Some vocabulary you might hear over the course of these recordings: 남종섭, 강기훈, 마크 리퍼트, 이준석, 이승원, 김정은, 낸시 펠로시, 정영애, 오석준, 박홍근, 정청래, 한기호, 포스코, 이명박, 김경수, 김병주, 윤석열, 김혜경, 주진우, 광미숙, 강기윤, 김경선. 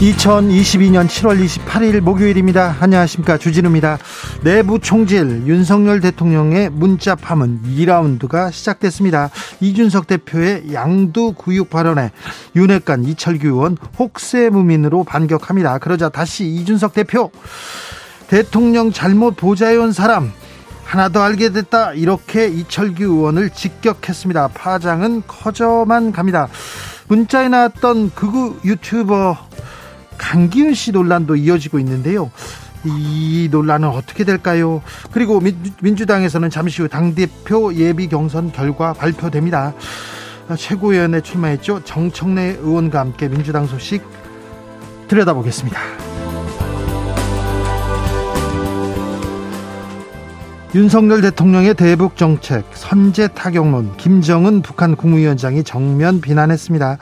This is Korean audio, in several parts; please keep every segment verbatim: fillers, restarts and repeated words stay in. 이천이십이년 칠월 이십팔일 목요일입니다. 안녕하십니까, 주진우입니다. 내부 총질, 윤석열 대통령의 문자 파문 이라운드가 시작됐습니다. 이준석 대표의 양두구육 발언에 윤핵관 이철규 의원 혹세무민으로 반격합니다. 그러자 다시 이준석 대표, 대통령 잘못 보좌해온 사람 하나 더 알게 됐다, 이렇게 이철규 의원을 직격했습니다. 파장은 커져만 갑니다. 문자에 나왔던 극우 유튜버 강기윤 씨 논란도 이어지고 있는데요. 이 논란은 어떻게 될까요? 그리고 민주당에서는 잠시 후 당대표 예비 경선 결과 발표됩니다. 최고위원에 출마했죠. 정청래 의원과 함께 민주당 소식 들여다보겠습니다. 윤석열 대통령의 대북 정책, 선제 타격론, 김정은 북한 국무위원장이 정면 비난했습니다.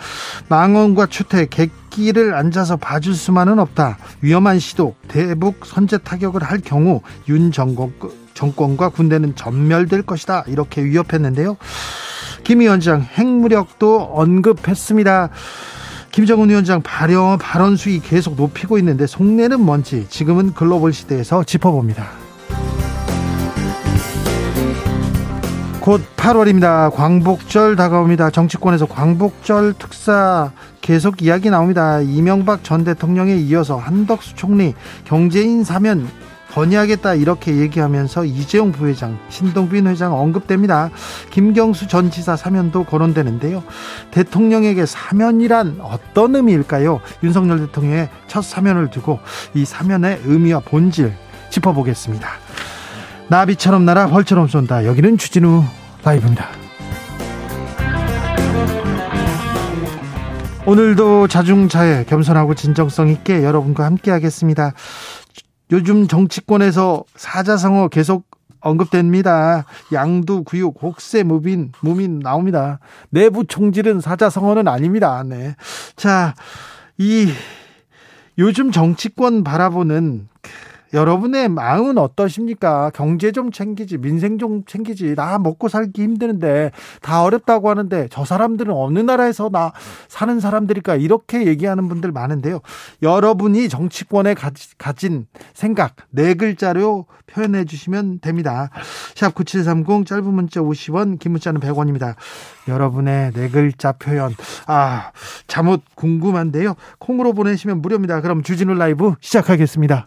망언과 추태, 객기를 앉아서 봐줄 수만은 없다. 위험한 시도, 대북 선제 타격을 할 경우 윤 정권, 정권과 군대는 전멸될 것이다, 이렇게 위협했는데요. 김 위원장 핵무력도 언급했습니다. 김정은 위원장 발언, 발언 수위 계속 높이고 있는데 속내는 뭔지 지금은 글로벌 시대에서 짚어봅니다. 곧 팔월입니다. 광복절 다가옵니다. 정치권에서 광복절 특사 계속 이야기 나옵니다. 이명박 전 대통령에 이어서 한덕수 총리 경제인 사면 건의하겠다, 이렇게 얘기하면서 이재용 부회장, 신동빈 회장 언급됩니다. 김경수 전 지사 사면도 거론되는데요. 대통령에게 사면이란 어떤 의미일까요? 윤석열 대통령의 첫 사면을 두고 이 사면의 의미와 본질 짚어보겠습니다. 나비처럼 날아 벌처럼 쏜다. 여기는 주진우 라이브입니다. 오늘도 자중자애, 겸손하고 진정성 있게 여러분과 함께 하겠습니다. 요즘 정치권에서 사자성어 계속 언급됩니다. 양두구육, 혹세무민, 무민 나옵니다. 내부 총질은 사자성어는 아닙니다. 네. 자, 이 요즘 정치권 바라보는 여러분의 마음은 어떠십니까? 경제 좀 챙기지, 민생 좀 챙기지, 나 먹고 살기 힘드는데, 다 어렵다고 하는데 저 사람들은 어느 나라에서 나 사는 사람들일까, 이렇게 얘기하는 분들 많은데요. 여러분이 정치권에 가진 생각 네 글자로 표현해 주시면 됩니다. 샵 구칠삼공, 짧은 문자 오십 원, 긴 문자는 백 원입니다. 여러분의 네 글자 표현, 아, 잠옷 궁금한데요. 콩으로 보내시면 무료입니다. 그럼 주진우 라이브 시작하겠습니다.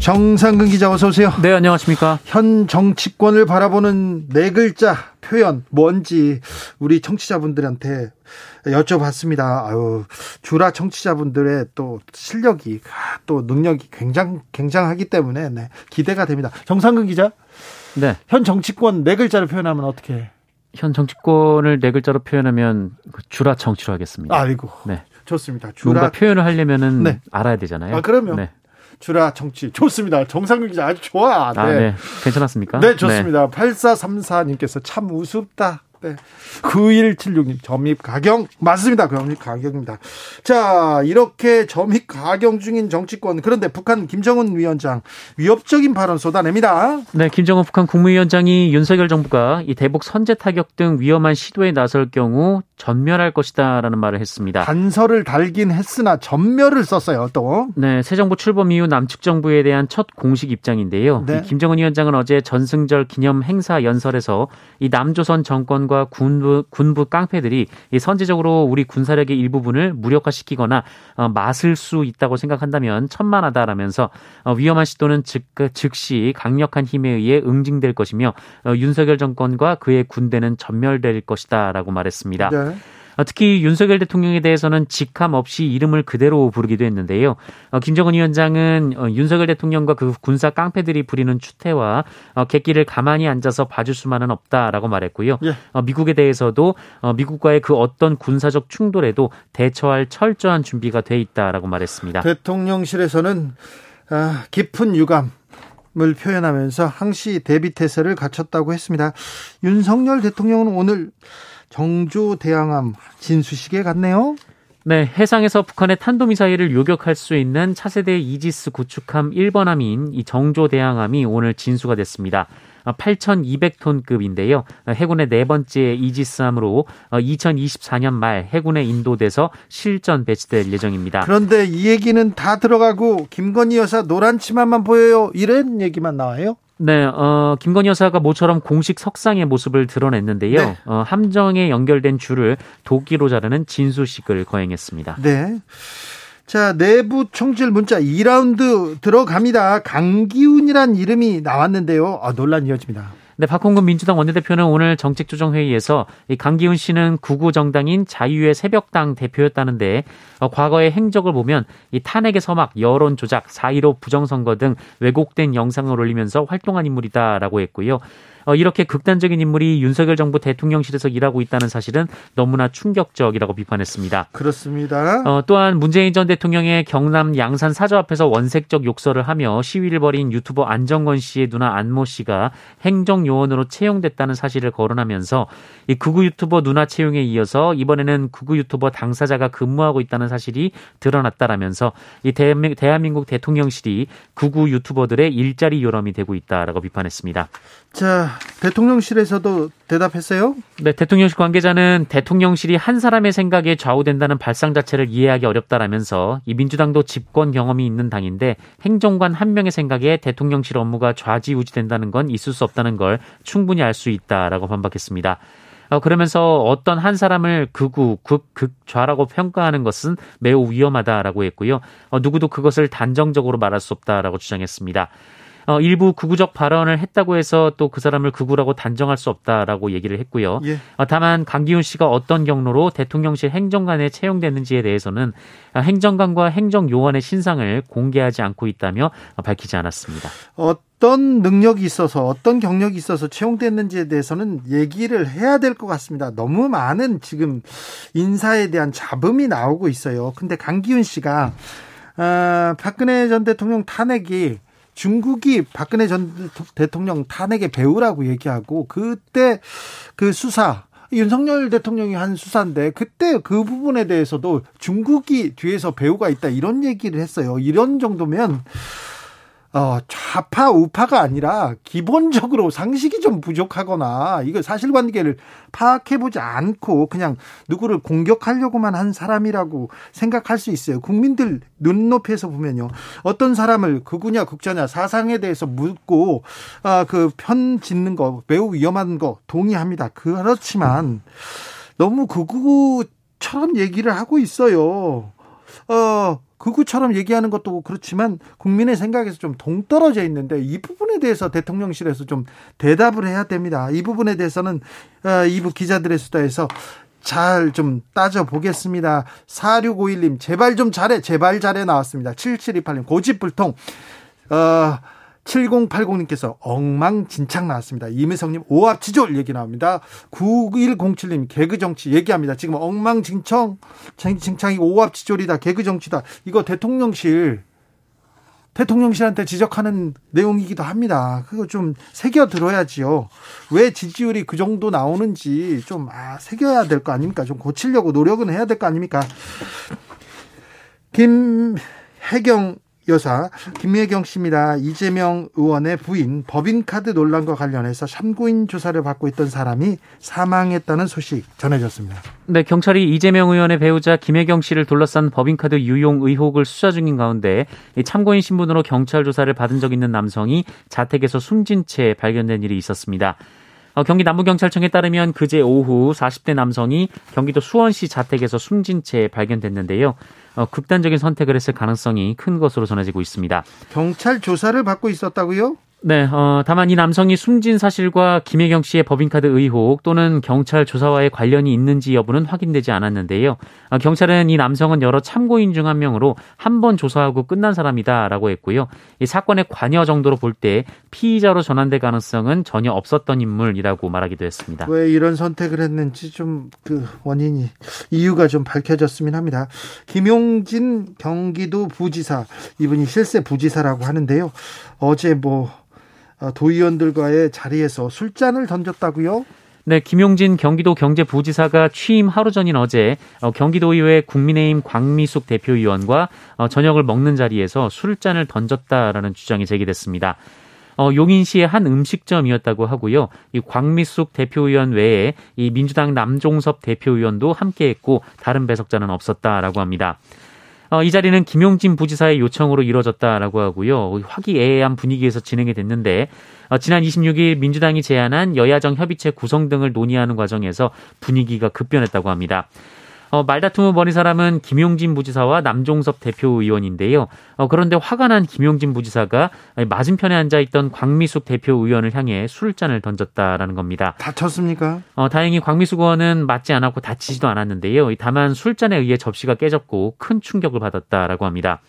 정상근 기자, 어서 오세요. 네, 안녕하십니까. 현 정치권을 바라보는 네 글자 표현 뭔지 우리 청취자분들한테 여쭤봤습니다. 아유, 주라 청취자분들의 또 실력이, 또 능력이 굉장 굉장하기 때문에 네, 기대가 됩니다. 정상근 기자, 네, 현 정치권 네 글자를 표현하면 어떻게 해? 현 정치권을 네 글자로 표현하면 주라 정치로 하겠습니다. 아이고, 네, 좋습니다. 주라... 뭔가 표현을 하려면은 네, 알아야 되잖아요. 아, 그럼요. 네. 주라 정치 좋습니다. 정상근 기자 아주 좋아. 네. 아, 네. 괜찮았습니까? 네, 좋습니다. 네. 팔사삼사님께서 참 우습다. 네. 구일칠육 님 점입 가경 맞습니다. 점입 가경입니다. 자, 이렇게 점입 가경 중인 정치권, 그런데 북한 김정은 위원장 위협적인 발언 쏟아냅니다. 네, 김정은 북한 국무위원장이 윤석열 정부가 이 대북 선제 타격 등 위험한 시도에 나설 경우 전멸할 것이다라는 말을 했습니다. 단서를 달긴 했으나 전멸을 썼어요. 또 네, 새 정부 출범 이후 남측 정부에 대한 첫 공식 입장인데요. 네. 이 김정은 위원장은 어제 전승절 기념 행사 연설에서 이 남조선 정권과 군 군부, 군부 깡패들이 선제적으로 우리 군사력의 일부분을 무력화시키거나 마실 수 있다고 생각한다면 천만하다라면서 위험한 시도는 즉, 즉시 강력한 힘에 의해 응징될 것이며 윤석열 정권과 그의 군대는 전멸될 것이다 라고 말했습니다. 네. 특히 윤석열 대통령에 대해서는 직함 없이 이름을 그대로 부르기도 했는데요. 김정은 위원장은 윤석열 대통령과 그 군사 깡패들이 부리는 추태와 객기를 가만히 앉아서 봐줄 수만은 없다라고 말했고요. 예. 미국에 대해서도 미국과의 그 어떤 군사적 충돌에도 대처할 철저한 준비가 돼 있다라고 말했습니다. 대통령실에서는 깊은 유감 을 표현하면서 항시 대비 태세를 갖췄다고 했습니다. 윤석열 대통령은 오늘 정조대양함 진수식에 갔네요. 네, 해상에서 북한의 탄도미사일을 요격할 수 있는 차세대 이지스 구축함 일 번함인 이 정조대양함이 오늘 진수가 됐습니다. 팔천이백 톤급인데요. 해군의 네 번째 이지스함으로 이천이십사 년 말 해군에 인도돼서 실전 배치될 예정입니다. 그런데 이 얘기는 다 들어가고 김건희 여사 노란 치마만 보여요. 이런 얘기만 나와요? 네, 어, 김건희 여사가 모처럼 공식 석상의 모습을 드러냈는데요. 네. 어, 함정에 연결된 줄을 도끼로 자르는 진수식을 거행했습니다. 네. 자, 내부 총질 문자 이 라운드 들어갑니다. 강기훈이란 이름이 나왔는데요. 아, 논란이 이어집니다. 네, 박홍근 민주당 원내대표는 오늘 정책조정회의에서 이 강기훈 씨는 구구 정당인 자유의 새벽당 대표였다는데 어, 과거의 행적을 보면 이 탄핵의 서막, 여론 조작, 사 일오 부정선거 등 왜곡된 영상을 올리면서 활동한 인물이다라고 했고요. 어, 이렇게 극단적인 인물이 윤석열 정부 대통령실에서 일하고 있다는 사실은 너무나 충격적이라고 비판했습니다. 그렇습니다. 어, 또한 문재인 전 대통령의 경남 양산 사저 앞에서 원색적 욕설을 하며 시위를 벌인 유튜버 안정건 씨의 누나 안모 씨가 행정요원으로 채용됐다는 사실을 거론하면서 이 극우 유튜버 누나 채용에 이어서 이번에는 극우 유튜버 당사자가 근무하고 있다는 사실이 드러났다라면서 이 대한민국 대통령실이 극우 유튜버들의 일자리 요람이 되고 있다라고 비판했습니다. 자, 대통령실에서도 대답했어요? 네, 대통령실 관계자는 대통령실이 한 사람의 생각에 좌우된다는 발상 자체를 이해하기 어렵다라면서 이 민주당도 집권 경험이 있는 당인데 행정관 한 명의 생각에 대통령실 업무가 좌지우지된다는 건 있을 수 없다는 걸 충분히 알 수 있다라고 반박했습니다. 그러면서 어떤 한 사람을 극우, 극, 극좌라고 평가하는 것은 매우 위험하다라고 했고요. 누구도 그것을 단정적으로 말할 수 없다라고 주장했습니다. 어, 일부 극우적 발언을 했다고 해서 또 그 사람을 극우라고 단정할 수 없다라고 얘기를 했고요. 예. 어, 다만 강기훈 씨가 어떤 경로로 대통령실 행정관에 채용됐는지에 대해서는 행정관과 행정요원의 신상을 공개하지 않고 있다며 밝히지 않았습니다. 어떤 능력이 있어서 어떤 경력이 있어서 채용됐는지에 대해서는 얘기를 해야 될 것 같습니다. 너무 많은 지금 인사에 대한 잡음이 나오고 있어요. 근데 강기훈 씨가 어, 박근혜 전 대통령 탄핵이 중국이 박근혜 전 대통령 탄핵의 배후라고 얘기하고 그때 그 수사, 윤석열 대통령이 한 수사인데 그때 그 부분에 대해서도 중국이 뒤에서 배후가 있다 이런 얘기를 했어요. 이런 정도면 어, 좌파 우파가 아니라 기본적으로 상식이 좀 부족하거나 이거 사실관계를 파악해보지 않고 그냥 누구를 공격하려고만 한 사람이라고 생각할 수 있어요. 국민들 눈높이에서 보면요, 어떤 사람을 극우냐 극좌냐 사상에 대해서 묻고 어, 그 편 짓는 거 매우 위험한 거 동의합니다. 그렇지만 너무 극우처럼 얘기를 하고 있어요. 어. 극우처럼 얘기하는 것도 그렇지만 국민의 생각에서 좀 동떨어져 있는데 이 부분에 대해서 대통령실에서 좀 대답을 해야 됩니다. 이 부분에 대해서는 이 부 기자들의 수다에서 잘 좀 따져보겠습니다. 사육오일 님 제발 좀 잘해 제발 잘해 나왔습니다. 칠칠이팔 님 고집불통. 어, 칠공팔공 님께서 엉망진창 나왔습니다. 이미성님 오합지졸 얘기 나옵니다. 구일공칠 님 개그정치 얘기합니다. 지금 엉망진창 쟁창이 오합지졸이다 개그정치다. 이거 대통령실 대통령실한테 지적하는 내용이기도 합니다. 그거 좀 새겨들어야지요. 왜 지지율이 그 정도 나오는지 좀 아, 새겨야 될 거 아닙니까? 좀 고치려고 노력은 해야 될 거 아닙니까? 김혜경 여사, 김혜경 씨입니다. 이재명 의원의 부인 법인카드 논란과 관련해서 참고인 조사를 받고 있던 사람이 사망했다는 소식 전해졌습니다. 네, 경찰이 이재명 의원의 배우자 김혜경 씨를 둘러싼 법인카드 유용 의혹을 수사 중인 가운데 참고인 신분으로 경찰 조사를 받은 적 있는 남성이 자택에서 숨진 채 발견된 일이 있었습니다. 경기 남부경찰청에 따르면 그제 오후 사십 대 남성이 경기도 수원시 자택에서 숨진 채 발견됐는데요. 어, 극단적인 선택을 했을 가능성이 큰 것으로 전해지고 있습니다. 경찰 조사를 받고 있었다고요? 네, 어, 다만 이 남성이 숨진 사실과 김혜경 씨의 법인카드 의혹 또는 경찰 조사와의 관련이 있는지 여부는 확인되지 않았는데요. 어, 경찰은 이 남성은 여러 참고인 중 한 명으로 한 번 조사하고 끝난 사람이다라고 했고요. 이 사건의 관여 정도로 볼 때 피의자로 전환될 가능성은 전혀 없었던 인물이라고 말하기도 했습니다. 왜 이런 선택을 했는지 좀 그 원인이, 이유가 좀 밝혀졌으면 합니다. 김용진 경기도 부지사, 이분이 실세 부지사라고 하는데요. 어제 뭐 도의원들과의 자리에서 술잔을 던졌다고요? 네, 김용진 경기도 경제부지사가 취임 하루 전인 어제 경기도의회 국민의힘 광미숙 대표위원과 저녁을 먹는 자리에서 술잔을 던졌다라는 주장이 제기됐습니다. 어, 용인시의 한 음식점이었다고 하고요. 이 광미숙 대표의원 외에 이 민주당 남종섭 대표의원도 함께했고 다른 배석자는 없었다라고 합니다. 어, 이 자리는 김용진 부지사의 요청으로 이뤄졌다라고 하고요. 화기애애한 분위기에서 진행이 됐는데 어, 지난 이십육 일 민주당이 제안한 여야정 협의체 구성 등을 논의하는 과정에서 분위기가 급변했다고 합니다. 어, 말다툼을 벌인 사람은 김용진 부지사와 남종섭 대표의원인데요. 어, 그런데 화가 난 김용진 부지사가 맞은편에 앉아있던 광미숙 대표의원을 향해 술잔을 던졌다라는 겁니다. 다쳤습니까? 어, 다행히 광미숙 의원은 맞지 않았고 다치지도 않았는데요. 다만 술잔에 의해 접시가 깨졌고 큰 충격을 받았다라고 합니다.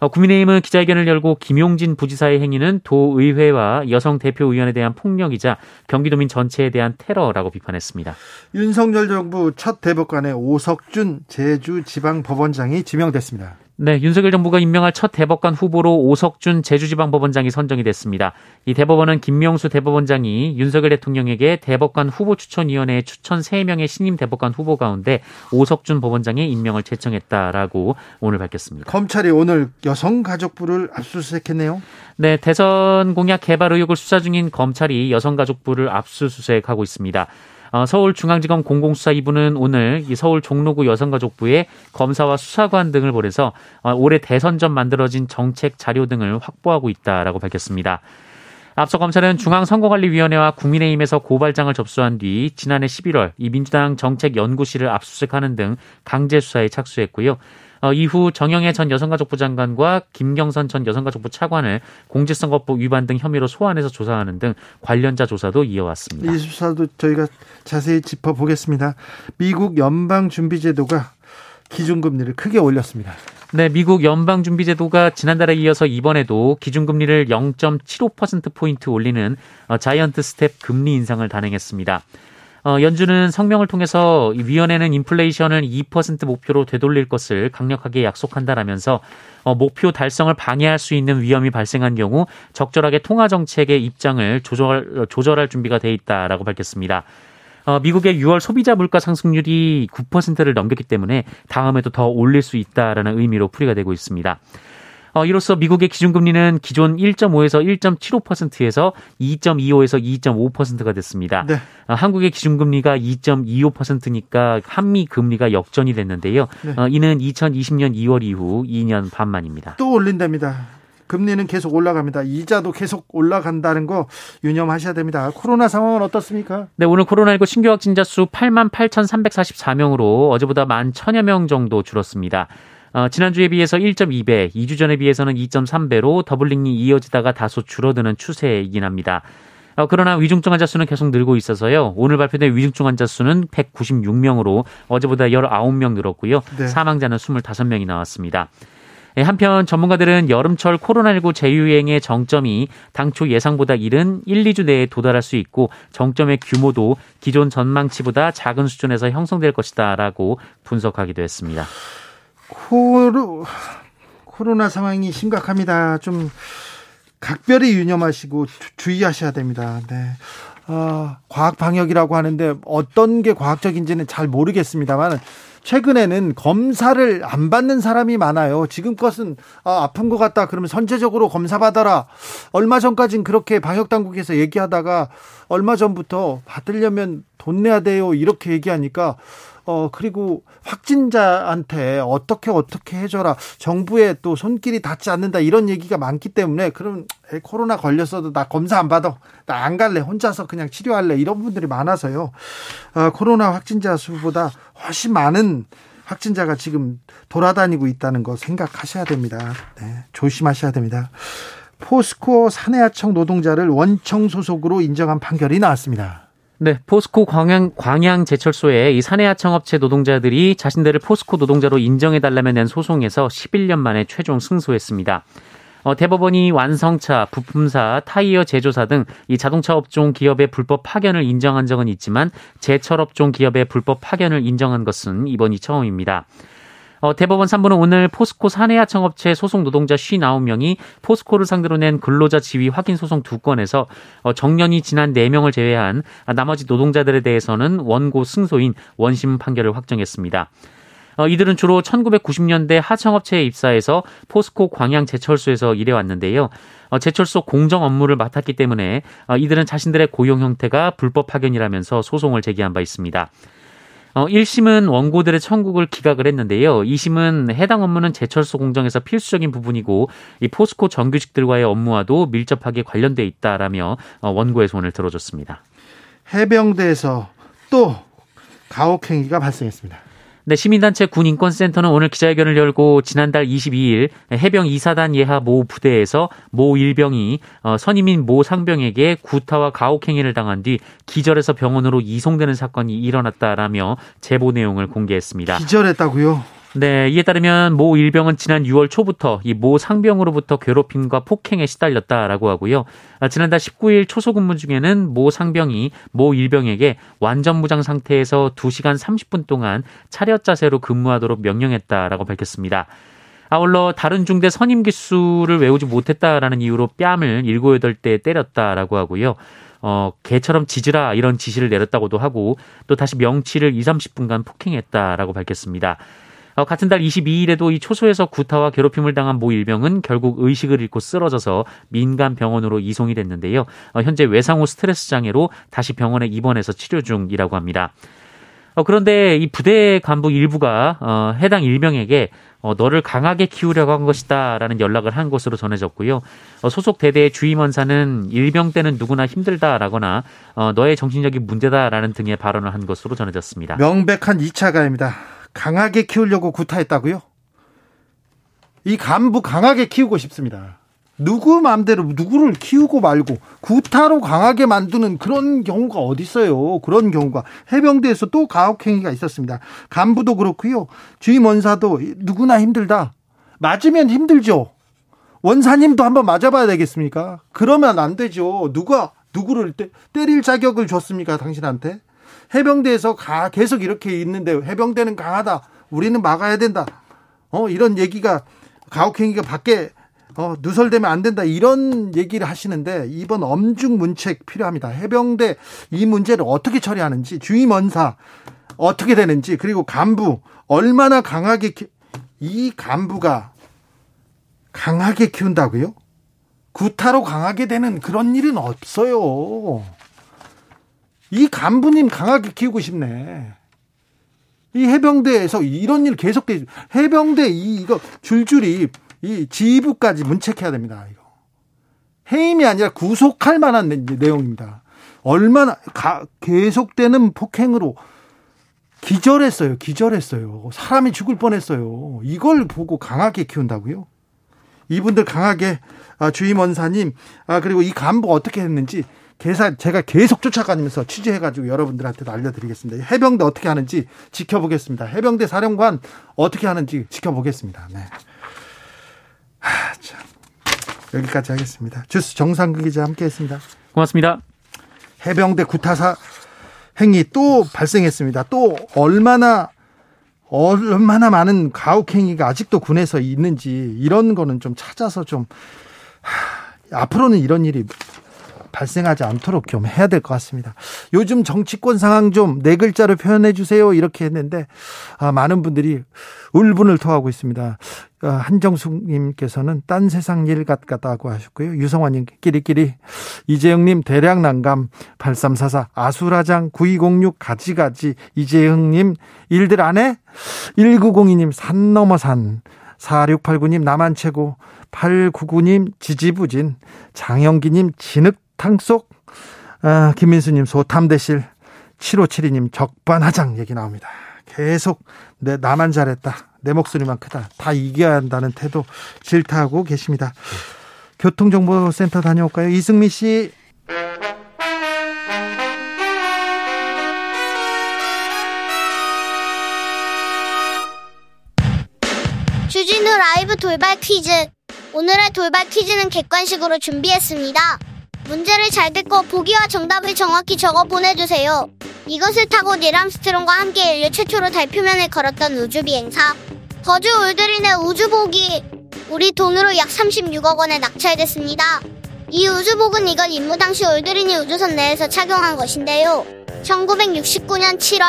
어, 국민의힘은 기자회견을 열고 김용진 부지사의 행위는 도의회와 여성 대표의원에 대한 폭력이자 경기도민 전체에 대한 테러라고 비판했습니다. 윤석열 정부 첫 대법관의 오석준 제주지방법원장이 지명됐습니다. 네, 윤석열 정부가 임명할 첫 대법관 후보로 오석준 제주지방법원장이 선정이 됐습니다. 이 대법원은 김명수 대법원장이 윤석열 대통령에게 대법관 후보 추천위원회에 추천 세 명의 신임 대법관 후보 가운데 오석준 법원장의 임명을 제청했다라고 오늘 밝혔습니다. 검찰이 오늘 여성가족부를 압수수색했네요. 네, 대선 공약 개발 의혹을 수사 중인 검찰이 여성가족부를 압수수색하고 있습니다. 서울중앙지검 공공수사 이 부는 오늘 이 서울 종로구 여성가족부에 검사와 수사관 등을 보내서 올해 대선 전 만들어진 정책 자료 등을 확보하고 있다라고 밝혔습니다. 앞서 검찰은 중앙선거관리위원회와 국민의힘에서 고발장을 접수한 뒤 지난해 십일월 이 민주당 정책연구실을 압수수색하는 등 강제수사에 착수했고요. 어, 이후 정영애 전 여성가족부 장관과 김경선 전 여성가족부 차관을 공직선거법 위반 등 혐의로 소환해서 조사하는 등 관련자 조사도 이어왔습니다. 이 수사도 저희가 자세히 짚어보겠습니다. 미국 연방준비제도가 기준금리를 크게 올렸습니다. 네, 미국 연방준비제도가 지난달에 이어서 이번에도 기준금리를 영 점 칠오 퍼센트포인트 올리는 어, 자이언트 스텝 금리 인상을 단행했습니다. 어, 연준은 성명을 통해서 위원회는 인플레이션을 이 퍼센트 목표로 되돌릴 것을 강력하게 약속한다라면서 어, 목표 달성을 방해할 수 있는 위험이 발생한 경우 적절하게 통화정책의 입장을 조절, 조절할 준비가 돼 있다라고 밝혔습니다. 어, 미국의 유월 소비자 물가 상승률이 구 퍼센트를 넘겼기 때문에 다음에도 더 올릴 수 있다라는 의미로 풀이가 되고 있습니다. 어, 이로써 미국의 기준금리는 기존 일 점 오에서 일 점 칠오 퍼센트에서 이 점 이오에서 이 점 오 퍼센트가 됐습니다. 네. 어, 한국의 기준금리가 이 점 이오 퍼센트니까 한미 금리가 역전이 됐는데요. 네. 어, 이는 이천이십 년 이월 이후 이 년 반 만입니다. 또 올린답니다. 금리는 계속 올라갑니다. 이자도 계속 올라간다는 거 유념하셔야 됩니다. 코로나 상황은 어떻습니까? 네, 오늘 코로나십구 신규 확진자 수 팔만 팔천삼백사십사 명으로 어제보다 만 천여 명 정도 줄었습니다. 어, 지난주에 비해서 일 점 이 배, 이 주 전에 비해서는 이 점 삼 배로 더블링이 이어지다가 다소 줄어드는 추세이긴 합니다. 어, 그러나 위중증 환자 수는 계속 늘고 있어서요. 오늘 발표된 위중증 환자 수는 백구십육 명으로 어제보다 십구 명 늘었고요. 네. 사망자는 이십오 명이 나왔습니다. 네, 한편 전문가들은 여름철 코로나십구 재유행의 정점이 당초 예상보다 이른 일, 이 주 내에 도달할 수 있고 정점의 규모도 기존 전망치보다 작은 수준에서 형성될 것이다라고 분석하기도 했습니다. 코로, 코로나 상황이 심각합니다. 좀 각별히 유념하시고 주, 주의하셔야 됩니다. 네. 어, 과학 방역이라고 하는데 어떤 게 과학적인지는 잘 모르겠습니다만 최근에는 검사를 안 받는 사람이 많아요. 지금껏은 아, 아픈 것 같다 그러면 선제적으로 검사 받아라. 얼마 전까지는 그렇게 방역당국에서 얘기하다가 얼마 전부터 받으려면 돈 내야 돼요 이렇게 얘기하니까 어 그리고 확진자한테 어떻게 어떻게 해줘라, 정부에 또 손길이 닿지 않는다 이런 얘기가 많기 때문에 그럼 코로나 걸렸어도 나 검사 안 받아, 나 안 갈래, 혼자서 그냥 치료할래 이런 분들이 많아서요. 어, 코로나 확진자 수보다 훨씬 많은 확진자가 지금 돌아다니고 있다는 거 생각하셔야 됩니다. 네, 조심하셔야 됩니다. 포스코 사내하청 노동자를 원청 소속으로 인정한 판결이 나왔습니다. 네, 포스코 광양, 광양 제철소에 이 사내하청업체 노동자들이 자신들을 포스코 노동자로 인정해달라며 낸 소송에서 십일 년 만에 최종 승소했습니다. 어, 대법원이 완성차, 부품사, 타이어 제조사 등 이 자동차 업종 기업의 불법 파견을 인정한 적은 있지만 제철 업종 기업의 불법 파견을 인정한 것은 이번이 처음입니다. 어, 대법원 삼 부는 오늘 포스코 사내하청업체 소속 노동자 오십구 명이 포스코를 상대로 낸 근로자 지위 확인 소송 두 건에서 어, 정년이 지난 네 명을 제외한 아, 나머지 노동자들에 대해서는 원고 승소인 원심 판결을 확정했습니다. 어, 이들은 주로 천구백구십 년대 하청업체에 입사해서 포스코 광양 제철소에서 일해왔는데요. 어, 제철소 공정 업무를 맡았기 때문에 어, 이들은 자신들의 고용 형태가 불법 파견이라면서 소송을 제기한 바 있습니다. 어, 일 심은 원고들의 청구를 기각을 했는데요. 이 심은 해당 업무는 제철소 공정에서 필수적인 부분이고 이 포스코 정규직들과의 업무와도 밀접하게 관련돼 있다라며 어, 원고의 손을 들어줬습니다. 해병대에서 또 가혹행위가 발생했습니다. 네, 시민단체 군인권센터는 오늘 기자회견을 열고 지난달 이십이 일 해병 이사단 예하 모 부대에서 모 일병이 선임인 모 상병에게 구타와 가혹행위를 당한 뒤 기절해서 병원으로 이송되는 사건이 일어났다라며 제보 내용을 공개했습니다. 기절했다고요? 네, 이에 따르면 모 일병은 지난 유월 초부터 이 모 상병으로부터 괴롭힘과 폭행에 시달렸다라고 하고요. 지난달 십구 일 초소근무 중에는 모 상병이 모 일병에게 완전 무장 상태에서 두 시간 삼십 분 동안 차렷 자세로 근무하도록 명령했다라고 밝혔습니다. 아울러 다른 중대 선임 기수를 외우지 못했다라는 이유로 뺨을 일곱, 여덟 대 때렸다라고 하고요. 어, 개처럼 짖으라 이런 지시를 내렸다고도 하고 또 다시 명치를 이삼십 분간 폭행했다라고 밝혔습니다. 어, 같은 달 이십이 일에도 이 초소에서 구타와 괴롭힘을 당한 모 일병은 결국 의식을 잃고 쓰러져서 민간 병원으로 이송이 됐는데요. 어, 현재 외상 후 스트레스 장애로 다시 병원에 입원해서 치료 중이라고 합니다. 어, 그런데 이 부대 간부 일부가 어, 해당 일병에게 어, 너를 강하게 키우려고 한 것이다라는 연락을 한 것으로 전해졌고요. 어, 소속 대대의 주임원사는 일병 때는 누구나 힘들다라거나 어, 너의 정신적인 문제다라는 등의 발언을 한 것으로 전해졌습니다. 명백한 이 차 가해입니다. 강하게 키우려고 구타했다고요? 이 간부 강하게 키우고 싶습니다. 누구 마음대로 누구를 키우고 말고 구타로 강하게 만드는 그런 경우가 어디 있어요. 그런 경우가 해병대에서 또 가혹행위가 있었습니다. 간부도 그렇고요. 주임 원사도 누구나 힘들다. 맞으면 힘들죠. 원사님도 한번 맞아봐야 되겠습니까? 그러면 안 되죠. 누가 누구를 때, 때릴 자격을 줬습니까? 당신한테? 해병대에서 가, 계속 이렇게 있는데 해병대는 강하다. 우리는 막아야 된다. 어, 이런 얘기가 가혹행위가 밖에 어, 누설되면 안 된다. 이런 얘기를 하시는데 이번 엄중 문책 필요합니다. 해병대 이 문제를 어떻게 처리하는지, 주임원사 어떻게 되는지, 그리고 간부 얼마나 강하게 키... 이 간부가 강하게 키운다고요? 구타로 강하게 되는 그런 일은 없어요. 이 간부님 강하게 키우고 싶네. 이 해병대에서 이런 일 계속돼. 해병대 이 이거 줄줄이 이 지휘부까지 문책해야 됩니다. 이거 해임이 아니라 구속할 만한 내, 내용입니다. 얼마나 가, 계속되는 폭행으로 기절했어요. 기절했어요. 사람이 죽을 뻔했어요. 이걸 보고 강하게 키운다고요? 이분들 강하게 아, 주임 원사님 아, 그리고 이 간부 어떻게 했는지. 계산 제가 계속 쫓아가면서 취재해가지고 여러분들한테도 알려드리겠습니다. 해병대 어떻게 하는지 지켜보겠습니다. 해병대 사령관 어떻게 하는지 지켜보겠습니다. 네. 하, 참. 여기까지 하겠습니다. 주스 정상근 기자 함께했습니다. 고맙습니다. 해병대 구타사 행위 또 발생했습니다. 또 얼마나 얼마나 많은 가혹행위가 아직도 군에서 있는지 이런 거는 좀 찾아서 좀 하, 앞으로는 이런 일이 발생하지 않도록 좀 해야 될 것 같습니다. 요즘 정치권 상황 좀 네 글자로 표현해 주세요 이렇게 했는데 아, 많은 분들이 울분을 토하고 있습니다. 아, 한정숙님께서는 딴 세상 일 같다고 하셨고요. 유성환님 끼리끼리, 이재용님 대략 난감, 팔삼사사 아수라장, 구이공육 가지가지, 이재용님 일들 안 해? 일구공이님 산 넘어 산, 사육팔구님 남한 최고, 팔구구님 지지부진, 장영기님 진흙탕 속, 아, 김민수님 소탐대실, 칠오칠이님 적반하장 얘기 나옵니다. 계속 내 나만 잘했다, 내 목소리만 크다, 다 이겨야 한다는 태도 질타하고 계십니다. 교통정보센터 다녀올까요? 이승미 씨. 주진우 라이브 돌발 퀴즈. 오늘의 돌발 퀴즈는 객관식으로 준비했습니다. 문제를 잘 듣고 보기와 정답을 정확히 적어 보내주세요. 이것을 타고 닐 암스트롱과 함께 인류 최초로 달 표면에 걸었던 우주비행사 거주 올드린의 우주복이 우리 돈으로 약 삼십육억 원에 낙찰됐습니다. 이 우주복은 이걸 임무 당시 올드린이 우주선 내에서 착용한 것인데요. 천구백육십구년 칠월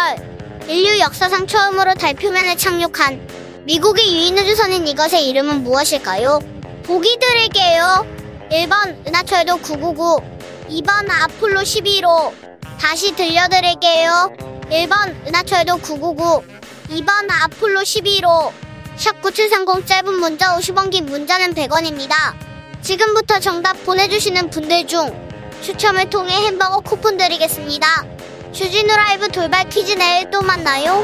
인류 역사상 처음으로 달 표면에 착륙한 미국의 유인 우주선인 이것의 이름은 무엇일까요? 보기 드릴게요. 일 번 은하철도 구백구십구, 이 번 아폴로 십일 호. 다시 들려드릴게요. 일 번 은하철도 구백구십구, 이 번 아폴로 십일 호. 샵 구칠삼공 짧은 문자 오십 원, 긴 문자는 백 원입니다. 지금부터 정답 보내주시는 분들 중 추첨을 통해 햄버거 쿠폰 드리겠습니다. 주진우 라이브 돌발 퀴즈, 내일 또 만나요.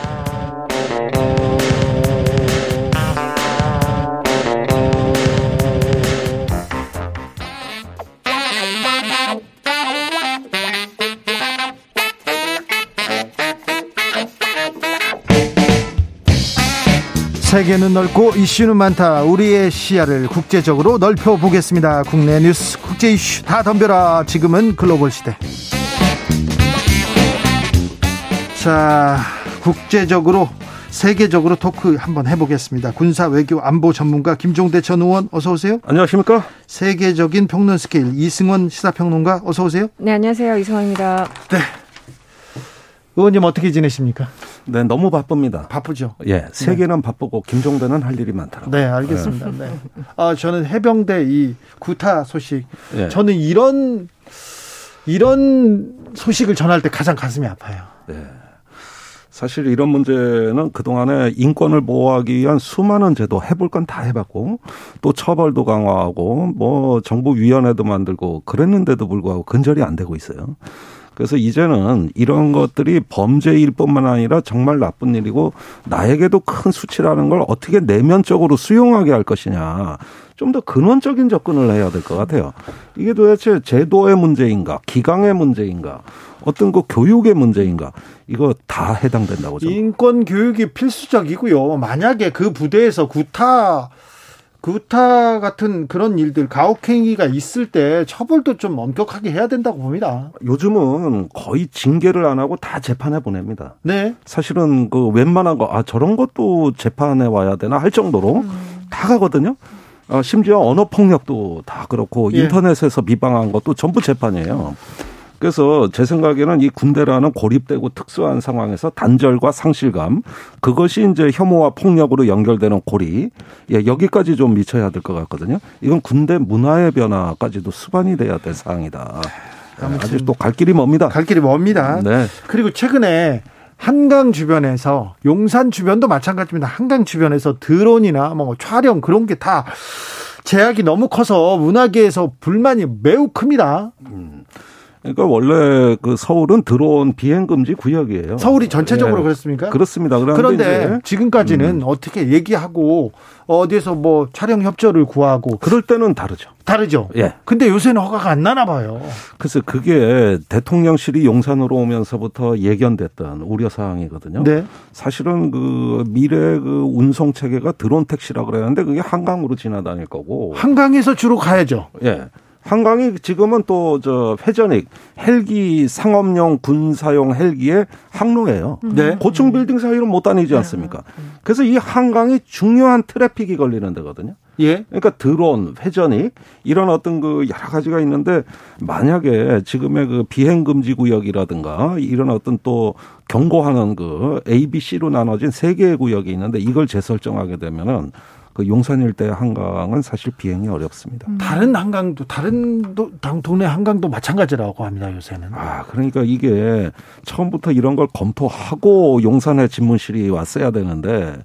세계는 넓고 이슈는 많다. 우리의 시야를 국제적으로 넓혀보겠습니다. 국내 뉴스, 국제 이슈 다 덤벼라. 지금은 글로벌 시대. 자, 국제적으로 세계적으로 토크 한번 해보겠습니다. 군사 외교 안보 전문가 김종대 전 의원, 어서 오세요. 안녕하십니까. 세계적인 평론 스케일 이승원 시사평론가, 어서 오세요. 네, 안녕하세요. 이승원입니다. 네. 의원님 어떻게 지내십니까? 네, 너무 바쁩니다. 바쁘죠. 예, 세계는 네. 바쁘고 김종대는 할 일이 많더라고요. 네, 알겠습니다. 네. 아, 저는 해병대 이 구타 소식. 예. 저는 이런 이런 소식을 전할 때 가장 가슴이 아파요. 네. 사실 이런 문제는 그동안에 인권을 보호하기 위한 수많은 제도 해볼 건 다 해봤고 또 처벌도 강화하고 뭐 정부 위원회도 만들고 그랬는데도 불구하고 근절이 안 되고 있어요. 그래서 이제는 이런 것들이 범죄일 뿐만 아니라 정말 나쁜 일이고 나에게도 큰 수치라는 걸 어떻게 내면적으로 수용하게 할 것이냐. 좀 더 근원적인 접근을 해야 될 것 같아요. 이게 도대체 제도의 문제인가, 기강의 문제인가, 어떤 거 교육의 문제인가, 이거 다 해당된다고. 저는. 인권 교육이 필수적이고요. 만약에 그 부대에서 구타, 구타 같은 그런 일들, 가혹행위가 있을 때 처벌도 좀 엄격하게 해야 된다고 봅니다. 요즘은 거의 징계를 안 하고 다 재판에 보냅니다. 네. 사실은 그 웬만한 거, 아, 저런 것도 재판에 와야 되나 할 정도로 음. 다 가거든요. 아, 심지어 언어폭력도 다 그렇고 예. 인터넷에서 비방한 것도 전부 재판이에요. 그래서 제 생각에는 이 군대라는 고립되고 특수한 상황에서 단절과 상실감, 그것이 이제 혐오와 폭력으로 연결되는 고리, 예, 여기까지 좀 미쳐야 될 것 같거든요. 이건 군대 문화의 변화까지도 수반이 돼야 될 사항이다. 예, 아직도 갈 길이 멉니다. 갈 길이 멉니다. 네. 그리고 최근에 한강 주변에서, 용산 주변도 마찬가지입니다. 한강 주변에서 드론이나 뭐 촬영 그런 게 다 제약이 너무 커서 문화계에서 불만이 매우 큽니다. 음. 그러니까 원래 그 서울은 드론 비행 금지 구역이에요. 서울이 전체적으로 예. 그렇습니까? 그렇습니다. 그런데, 그런데 지금까지는 음. 어떻게 얘기하고 어디에서 뭐 촬영 협조를 구하고 그럴 때는 다르죠. 다르죠. 예. 근데 요새는 허가가 안 나나 봐요. 그래서 그게 대통령실이 용산으로 오면서부터 예견됐던 우려 사항이거든요. 네. 사실은 그 미래 그 운송 체계가 드론 택시라고 그랬는데 그게 한강으로 지나다닐 거고. 한강에서 주로 가야죠. 예. 한강이 지금은 또 저 회전익 헬기 상업용 군사용 헬기의 항로예요. 네. 고층 빌딩 사이로 못 다니지 않습니까? 그래서 이 한강이 중요한 트래픽이 걸리는 데거든요. 예. 그러니까 드론, 회전익 이런 어떤 그 여러 가지가 있는데 만약에 지금의 그 비행 금지 구역이라든가 이런 어떤 또 경고하는 그 에이, 비, 씨로 나눠진 세 개의 구역이 있는데 이걸 재설정하게 되면은 그 용산 일대의 한강은 사실 비행이 어렵습니다. 음. 다른 한강도 다른 도, 동네 한강도 마찬가지라고 합니다. 요새는. 아 그러니까 이게 처음부터 이런 걸 검토하고 용산에 집무실이 왔어야 되는데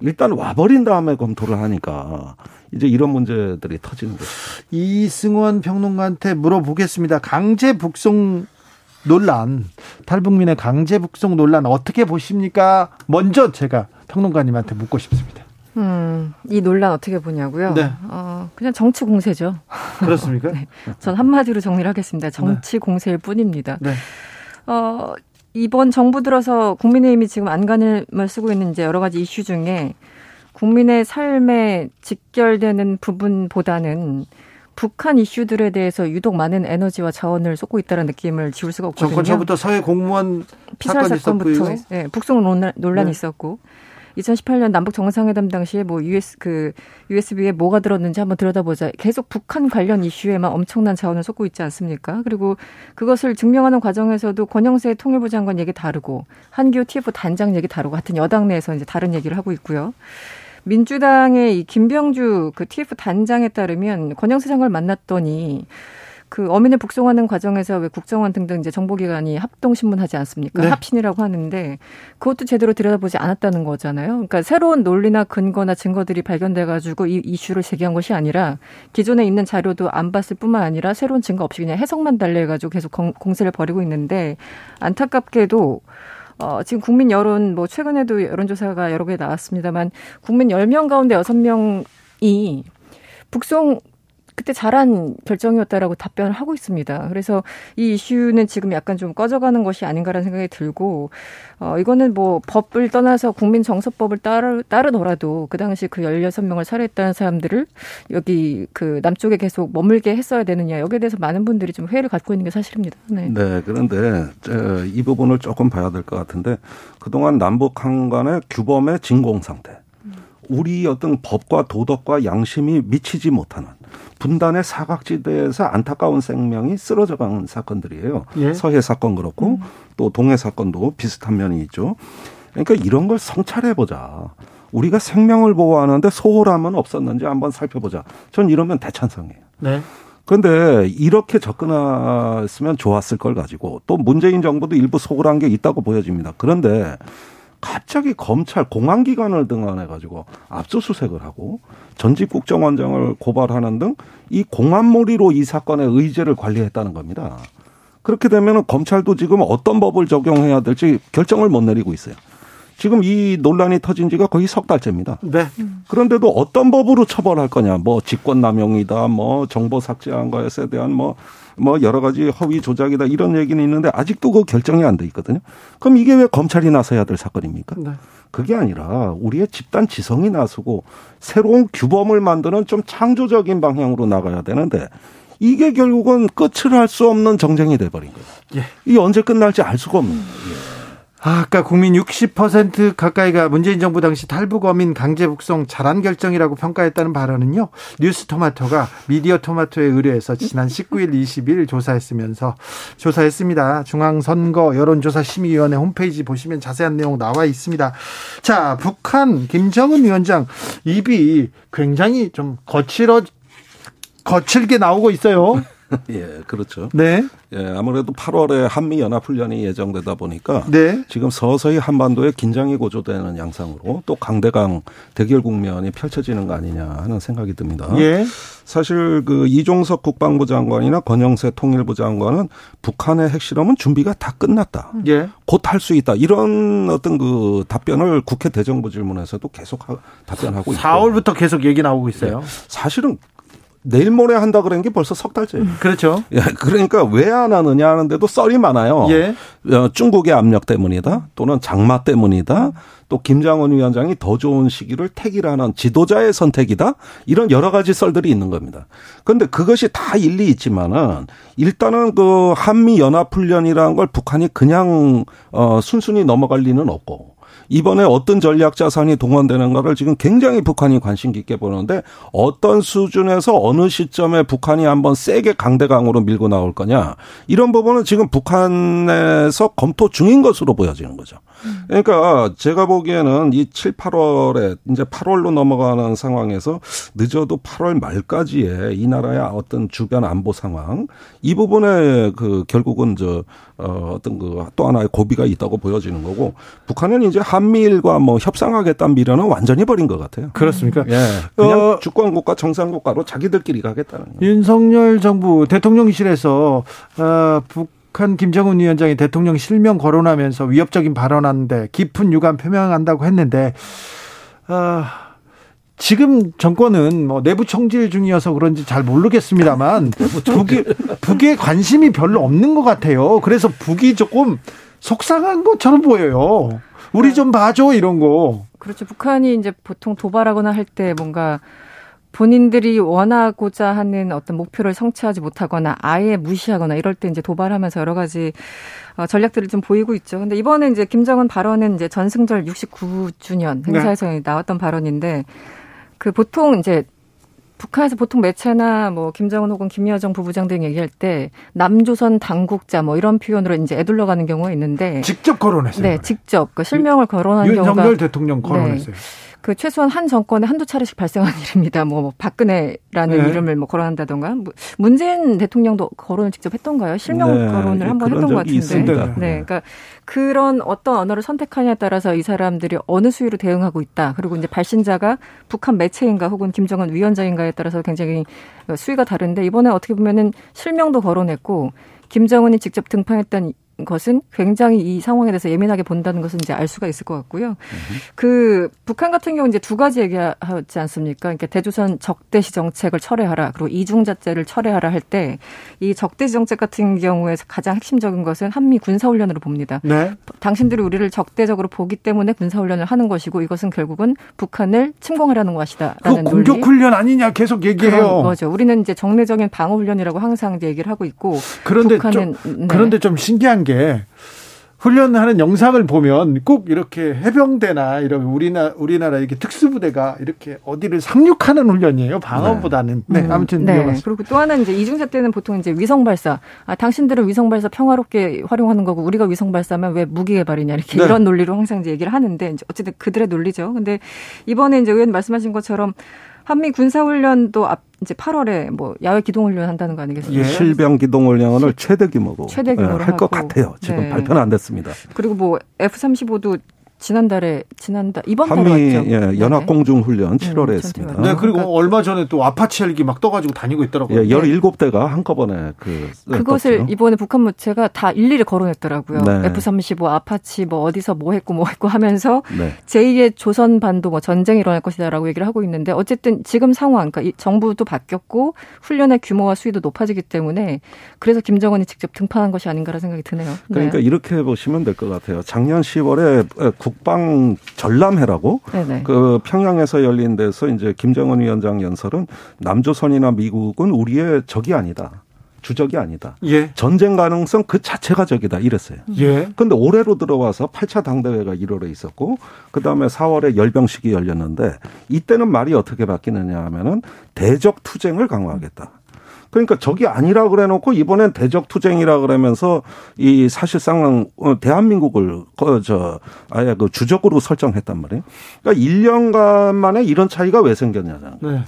일단 와버린 다음에 검토를 하니까 이제 이런 문제들이 터지는 거죠. 이승원 평론가한테 물어보겠습니다. 강제 북송 논란, 탈북민의 강제 북송 논란 어떻게 보십니까? 먼저 제가 평론가님한테 묻고 싶습니다. 음, 이 논란 어떻게 보냐고요? 네. 어, 그냥 정치 공세죠. 그렇습니까? 네. 전 한마디로 정리를 하겠습니다. 정치 네. 공세일 뿐입니다. 네. 어, 이번 정부 들어서 국민의힘이 지금 안간힘을 쓰고 있는 이제 여러 가지 이슈 중에 국민의 삶에 직결되는 부분보다는 북한 이슈들에 대해서 유독 많은 에너지와 자원을 쏟고 있다는 느낌을 지울 수가 없거든요. 정권서부터 사회 공무원 피살 사건부터 네, 북송 논란, 논란이 네. 있었고 이천십팔 년 남북 정상회담 당시에 뭐 유에스 그 유에스비에 뭐가 들었는지 한번 들여다보자. 계속 북한 관련 이슈에만 엄청난 자원을 쏟고 있지 않습니까? 그리고 그것을 증명하는 과정에서도 권영세 통일부 장관 얘기 다르고 한기호 티에프 단장 얘기 다르고 같은 여당 내에서 이제 다른 얘기를 하고 있고요. 민주당의 이 김병주 그 티에프 단장에 따르면 권영세 장관을 만났더니 그 어민을 북송하는 과정에서 왜 국정원 등등 이제 정보기관이 합동신문하지 않습니까? 네. 합신이라고 하는데 그것도 제대로 들여다보지 않았다는 거잖아요. 그러니까 새로운 논리나 근거나 증거들이 발견돼가지고 이 이슈를 제기한 것이 아니라 기존에 있는 자료도 안 봤을 뿐만 아니라 새로운 증거 없이 그냥 해석만 달래가지고 계속 공세를 벌이고 있는데 안타깝게도 어, 지금 국민 여론 뭐 최근에도 여론조사가 여러 개 나왔습니다만 국민 열 명 가운데 여섯 명이 북송 그때 잘한 결정이었다라고 답변을 하고 있습니다. 그래서 이 이슈는 지금 약간 좀 꺼져가는 것이 아닌가라는 생각이 들고 어, 이거는 뭐 법을 떠나서 국민 정서법을 따르, 따르더라도 그 당시 그 열여섯 명을 살해했다는 사람들을 여기 그 남쪽에 계속 머물게 했어야 되느냐 여기에 대해서 많은 분들이 좀 회의를 갖고 있는 게 사실입니다. 네, 네 그런데 이 부분을 조금 봐야 될 것 같은데 그동안 남북 한간의 규범의 진공 상태 우리 어떤 법과 도덕과 양심이 미치지 못하는 분단의 사각지대에서 안타까운 생명이 쓰러져가는 사건들이에요. 예. 서해 사건 그렇고 음. 또 동해 사건도 비슷한 면이 있죠. 그러니까 이런 걸 성찰해보자. 우리가 생명을 보호하는데 소홀함은 없었는지 한번 살펴보자. 전 이러면 대찬성이에요. 네. 그런데 이렇게 접근했으면 좋았을 걸 가지고 또 문재인 정부도 일부 소홀한 게 있다고 보여집니다. 그런데 갑자기 검찰 공안기관을 등한해가지고 압수수색을 하고 전직 국정원장을 고발하는 등 이 공안몰이로 이 사건의 의제를 관리했다는 겁니다. 그렇게 되면 검찰도 지금 어떤 법을 적용해야 될지 결정을 못 내리고 있어요. 지금 이 논란이 터진 지가 거의 석 달째입니다. 네. 그런데도 어떤 법으로 처벌할 거냐. 뭐 직권남용이다. 뭐 정보 삭제한 것에 대한 뭐 뭐 여러 가지 허위 조작이다 이런 얘기는 있는데 아직도 그 결정이 안 돼 있거든요. 그럼 이게 왜 검찰이 나서야 될 사건입니까? 네. 그게 아니라 우리의 집단 지성이 나서고 새로운 규범을 만드는 좀 창조적인 방향으로 나가야 되는데 이게 결국은 끝을 할 수 없는 정쟁이 돼버린 거예요. 예. 이게 언제 끝날지 알 수가 없는 거예요. 예. 아까 국민 육십 퍼센트 가까이가 문재인 정부 당시 탈북 어민 강제 북송 잘한 결정이라고 평가했다는 발언은요. 뉴스토마토가 미디어토마토에 의뢰해서 지난 십구 일, 이십 일 조사했으면서 조사했습니다. 중앙선거 여론조사심의위원회 홈페이지 보시면 자세한 내용 나와 있습니다. 자, 북한 김정은 위원장 입이 굉장히 좀 거칠어 거칠게 나오고 있어요. 예, 그렇죠. 네. 예, 아무래도 팔월에 한미연합훈련이 예정되다 보니까 네. 지금 서서히 한반도에 긴장이 고조되는 양상으로 또 강대강 대결 국면이 펼쳐지는 거 아니냐 하는 생각이 듭니다. 예. 사실 그 이종석 국방부 장관이나 권영세 통일부 장관은 북한의 핵실험은 준비가 다 끝났다. 예. 곧 할 수 있다. 이런 어떤 그 답변을 국회 대정부 질문에서도 계속 하, 답변하고 있고 사월부터 계속 얘기 나오고 있어요. 예. 사실은 내일 모레 한다 그런 게 벌써 석 달째. 그렇죠. 예, 그러니까 왜 안 하느냐 하는데도 썰이 많아요. 예. 중국의 압력 때문이다. 또는 장마 때문이다. 또 김정은 위원장이 더 좋은 시기를 택이라는 지도자의 선택이다. 이런 여러 가지 썰들이 있는 겁니다. 그런데 그것이 다 일리 있지만은 일단은 그 한미 연합 훈련이라는 걸 북한이 그냥 어 순순히 넘어갈 리는 없고. 이번에 어떤 전략 자산이 동원되는가를 지금 굉장히 북한이 관심 깊게 보는데 어떤 수준에서 어느 시점에 북한이 한번 세게 강대강으로 밀고 나올 거냐. 이런 부분은 지금 북한에서 검토 중인 것으로 보여지는 거죠. 그러니까 제가 보기에는 이 칠, 팔월에 이제 팔월로 넘어가는 상황에서 늦어도 팔월 말까지에 이 나라의 어떤 주변 안보 상황 이 부분에 그 결국은 저 어떤 그 또 하나의 고비가 있다고 보여지는 거고 북한은 이제 한미일과 뭐 협상하겠다는 미련은 완전히 버린 것 같아요. 그렇습니까? 예. 그냥 어, 주권국가 정상국가로 자기들끼리 가겠다는. 윤석열 정부 대통령실에서 어, 북한 김정은 위원장이 대통령 실명 거론하면서 위협적인 발언하는데 깊은 유감 표명한다고 했는데 어, 지금 정권은 뭐 내부 총질 중이어서 그런지 잘 모르겠습니다만 북이, 북에 관심이 별로 없는 것 같아요. 그래서 북이 조금 속상한 것처럼 보여요. 우리 좀 봐줘 이런 거. 그렇죠. 북한이 이제 보통 도발하거나 할 때 뭔가 본인들이 원하고자 하는 어떤 목표를 성취하지 못하거나 아예 무시하거나 이럴 때 이제 도발하면서 여러 가지 전략들을 좀 보이고 있죠. 근데 이번에 이제 김정은 발언은 이제 전승절 육십구 주년 행사에서 네. 나왔던 발언인데 그 보통 이제 북한에서 보통 매체나 뭐 김정은 혹은 김여정 부부장 등 얘기할 때 남조선 당국자 뭐 이런 표현으로 이제 애둘러가는 경우가 있는데 직접 거론했어요. 네, 직접 그 실명을 거론한 경우가 윤석열 대통령 거론했어요. 네, 그 최소한 한 정권에 한두 차례씩 발생한 일입니다. 뭐 박근혜라는 네. 이름을 뭐 거론한다던가 문재인 대통령도 거론을 직접 했던가요? 실명 네, 거론을 한번 했던 것 같은데. 있습니다. 네, 그러니까 그런 어떤 언어를 선택하냐에 따라서 이 사람들이 어느 수위로 대응하고 있다. 그리고 이제 발신자가 북한 매체인가 혹은 김정은 위원장인가 따라서 굉장히 수위가 다른데 이번에 어떻게 보면은 실명도 거론했고 김정은이 직접 등판했던 것은 굉장히 이 상황에 대해서 예민하게 본다는 것은 이제 알 수가 있을 것 같고요. 음. 그 북한 같은 경우 이제 두 가지 얘기하지 않습니까? 그러니까 대조선 적대시 정책을 철회하라 그리고 이중잣대를 철회하라 할 때 이 적대시 정책 같은 경우에 가장 핵심적인 것은 한미 군사훈련으로 봅니다. 네. 당신들이 우리를 적대적으로 보기 때문에 군사훈련을 하는 것이고 이것은 결국은 북한을 침공하라는 것이다라는 논리. 공격훈련 아니냐 계속 얘기해요. 그렇죠. 우리는 이제 정례적인 방어훈련이라고 항상 이제 얘기를 하고 있고. 그런데 북한은 좀, 네. 그런데 좀 신기한 게 훈련하는 영상을 보면 꼭 이렇게 해병대나 이런 우리나 우리나라 이렇게 특수부대가 이렇게 어디를 상륙하는 훈련이에요. 방어보다는. 네, 네. 아무튼 네. 그리고 또 하나 이제 이중잣대는 보통 이제 위성 발사. 아, 당신들은 위성 발사 평화롭게 활용하는 거고 우리가 위성 발사면 왜 무기 개발이냐 이렇게 네. 이런 논리로 항상 이제 얘기를 하는데 이제 어쨌든 그들의 논리죠. 근데 이번에 이제 의원 말씀하신 것처럼 한미 군사훈련도 앞 이제 팔월에 뭐 야외 기동훈련 한다는 거 아니겠습니까? 예. 실병 기동훈련을 최대 규모로 최대 규모로 할 것 같아요. 지금 네. 발표는 안 됐습니다. 그리고 뭐 에프 삼십오도 지난달에 지난달 이번 달에 왔죠. 예, 연합공중훈련 네. 칠월에 음, 했습니다. 네, 그리고 그러니까. 얼마 전에 또 아파치 헬기 막 떠가지고 다니고 있더라고요. 예, 열일곱 대가 한꺼번에 그 그것을 떴죠. 이번에 북한 무체가 다 일일이 거론했더라고요. 네. 에프 삼십오 아파치 뭐 어디서 뭐 했고 뭐 했고 하면서 네. 제이의 조선반도 뭐 전쟁이 일어날 것이다라고 얘기를 하고 있는데 어쨌든 지금 상황, 그러니까 정부도 바뀌었고 훈련의 규모와 수위도 높아지기 때문에 그래서 김정은이 직접 등판한 것이 아닌가라는 생각이 드네요. 그러니까 네. 이렇게 보시면 될 것 같아요. 작년 시월에 국방 전람회라고 네네. 그 평양에서 열린 데서 이제 김정은 위원장 연설은 남조선이나 미국은 우리의 적이 아니다. 주적이 아니다. 예. 전쟁 가능성 그 자체가 적이다 이랬어요. 예. 근데 올해로 들어와서 팔 차 당대회가 일월에 있었고 그다음에 사월에 열병식이 열렸는데 이때는 말이 어떻게 바뀌느냐 하면은 대적 투쟁을 강화하겠다. 그러니까 적이 아니라 그래 놓고 이번엔 대적 투쟁이라 그러면서 이 사실상 대한민국을 그 저 아예 그 주적으로 설정했단 말이에요. 그러니까 일 년간 만에 이런 차이가 왜 생겼냐는. 네.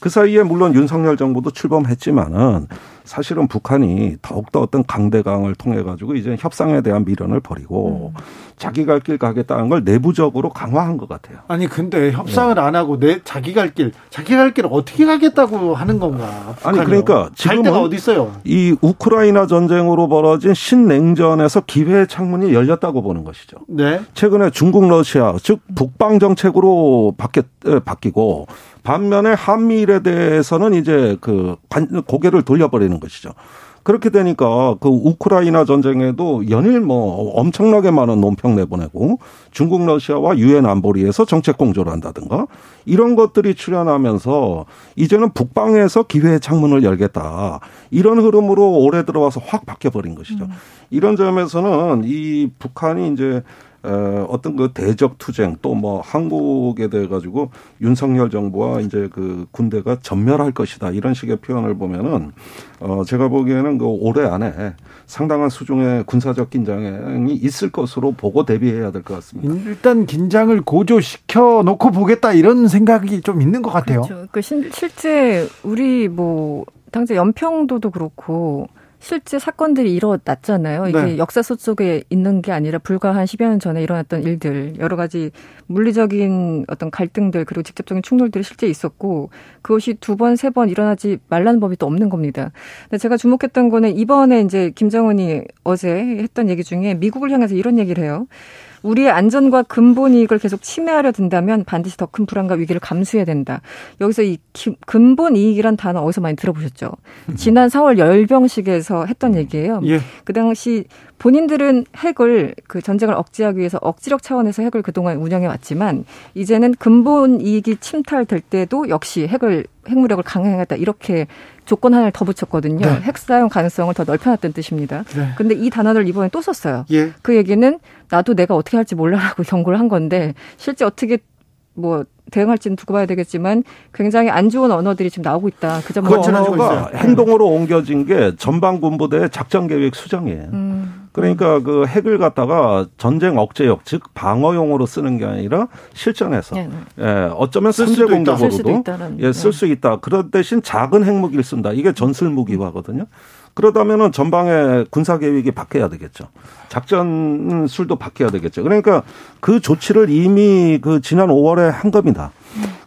그 사이에 물론 윤석열 정부도 출범했지만은 사실은 북한이 더욱더 어떤 강대강을 통해 가지고 이제 협상에 대한 미련을 버리고 음. 자기 갈 길 가겠다는 걸 내부적으로 강화한 것 같아요. 아니 근데 협상을 네. 안 하고 내 자기 갈 길, 자기 갈 길을 어떻게 가겠다고 하는 건가? 북한이. 아니 그러니까 지금 데가 어디 있어요? 이 우크라이나 전쟁으로 벌어진 신냉전에서 기회의 창문이 열렸다고 보는 것이죠. 네. 최근에 중국, 러시아 즉 북방 정책으로 바뀌, 바뀌고. 반면에 한미일에 대해서는 이제 그 고개를 돌려버리는 것이죠. 그렇게 되니까 그 우크라이나 전쟁에도 연일 뭐 엄청나게 많은 논평 내보내고 중국, 러시아와 유엔 안보리에서 정책 공조를 한다든가 이런 것들이 출현하면서 이제는 북방에서 기회의 창문을 열겠다. 이런 흐름으로 올해 들어와서 확 바뀌어버린 것이죠. 이런 점에서는 이 북한이 이제 어떤 그 대적 투쟁 또 뭐 한국에 대해 가지고 윤석열 정부와 이제 그 군대가 전멸할 것이다 이런 식의 표현을 보면은 어 제가 보기에는 그 올해 안에 상당한 수준의 군사적 긴장이 있을 것으로 보고 대비해야 될 것 같습니다. 일단 긴장을 고조시켜 놓고 보겠다 이런 생각이 좀 있는 것 같아요. 그렇죠. 그 신, 실제 우리 뭐 당장 연평도도 그렇고. 실제 사건들이 일어났잖아요. 이게 네. 역사서 속에 있는 게 아니라 불과 한 십여 년 전에 일어났던 일들, 여러 가지 물리적인 어떤 갈등들 그리고 직접적인 충돌들이 실제 있었고 그것이 두 번, 세 번 일어나지 말라는 법이 또 없는 겁니다. 근데 제가 주목했던 거는 이번에 이제 김정은이 어제 했던 얘기 중에 미국을 향해서 이런 얘기를 해요. 우리의 안전과 근본 이익을 계속 침해하려 든다면 반드시 더 큰 불안과 위기를 감수해야 된다. 여기서 이 근본 이익이란 단어 어디서 많이 들어보셨죠? 지난 사월 열병식에서 했던 얘기예요. 예. 그 당시 본인들은 핵을 그 전쟁을 억제하기 위해서 억지력 차원에서 핵을 그동안 운영해 왔지만 이제는 근본 이익이 침탈될 때도 역시 핵을 핵무력을 강행하겠다 이렇게 조건 하나를 더 붙였거든요. 네. 핵 사용 가능성을 더 넓혀놨던 뜻입니다. 그런데 네. 이 단어를 이번에 또 썼어요. 예. 그 얘기는 나도 내가 어떻게 할지 몰라라고 경고를 한 건데 실제 어떻게 뭐 대응할지는 두고 봐야 되겠지만 굉장히 안 좋은 언어들이 지금 나오고 있다. 그 점을 언어가 행동으로 옮겨진 게 전방군부대의 작전계획 수정이에요. 음. 그러니까 그 핵을 갖다가 전쟁 억제역 즉 방어용으로 쓰는 게 아니라 실전에서 네, 네. 예, 어쩌면 선제공격으로도 예, 쓸 수 있다. 그런 대신 작은 핵무기를 쓴다. 이게 전술무기화거든요. 그러다면은 전방의 군사 계획이 바뀌어야 되겠죠. 작전 술도 바뀌어야 되겠죠. 그러니까 그 조치를 이미 그 지난 오월에 한 겁니다.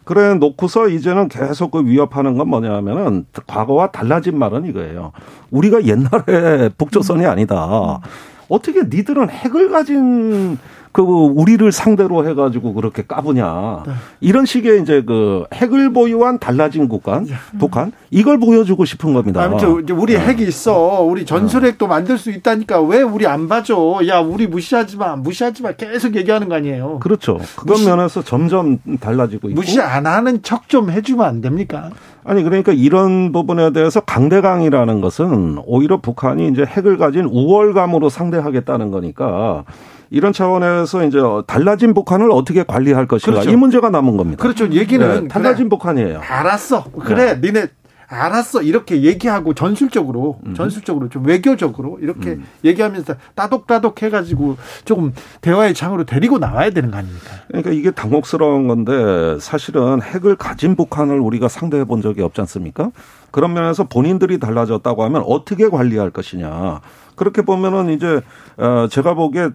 그래 놓고서 이제는 계속 그 위협하는 건 뭐냐면은 과거와 달라진 말은 이거예요. 우리가 옛날에 북조선이 아니다. 어떻게 니들은 핵을 가진 그 우리를 상대로 해가지고 그렇게 까부냐 네. 이런 식의 이제 그 핵을 보유한 달라진 국간 북한 이걸 보여주고 싶은 겁니다. 아무튼 우리 핵이 네. 있어 우리 전술핵도 네. 만들 수 있다니까 왜 우리 안 봐줘? 야 우리 무시하지 마 무시하지 마 계속 얘기하는 거 아니에요? 그렇죠. 그런 무시, 면에서 점점 달라지고 있고 무시 안 하는 척 좀 해주면 안 됩니까? 아니 그러니까 이런 부분에 대해서 강대강이라는 것은 오히려 북한이 이제 핵을 가진 우월감으로 상대하겠다는 거니까. 이런 차원에서 이제 달라진 북한을 어떻게 관리할 것인가 그렇죠. 이 문제가 남은 겁니다. 그렇죠. 얘기는 네, 달라진 그래, 북한이에요. 알았어. 그래, 네. 니네 알았어. 이렇게 얘기하고 전술적으로, 음. 전술적으로 좀 외교적으로 이렇게 음. 얘기하면서 따독따독 해가지고 조금 대화의 창으로 데리고 나와야 되는 거 아닙니까? 그러니까 이게 당혹스러운 건데 사실은 핵을 가진 북한을 우리가 상대해 본 적이 없지 않습니까? 그런 면에서 본인들이 달라졌다고 하면 어떻게 관리할 것이냐. 그렇게 보면은 이제 제가 보기에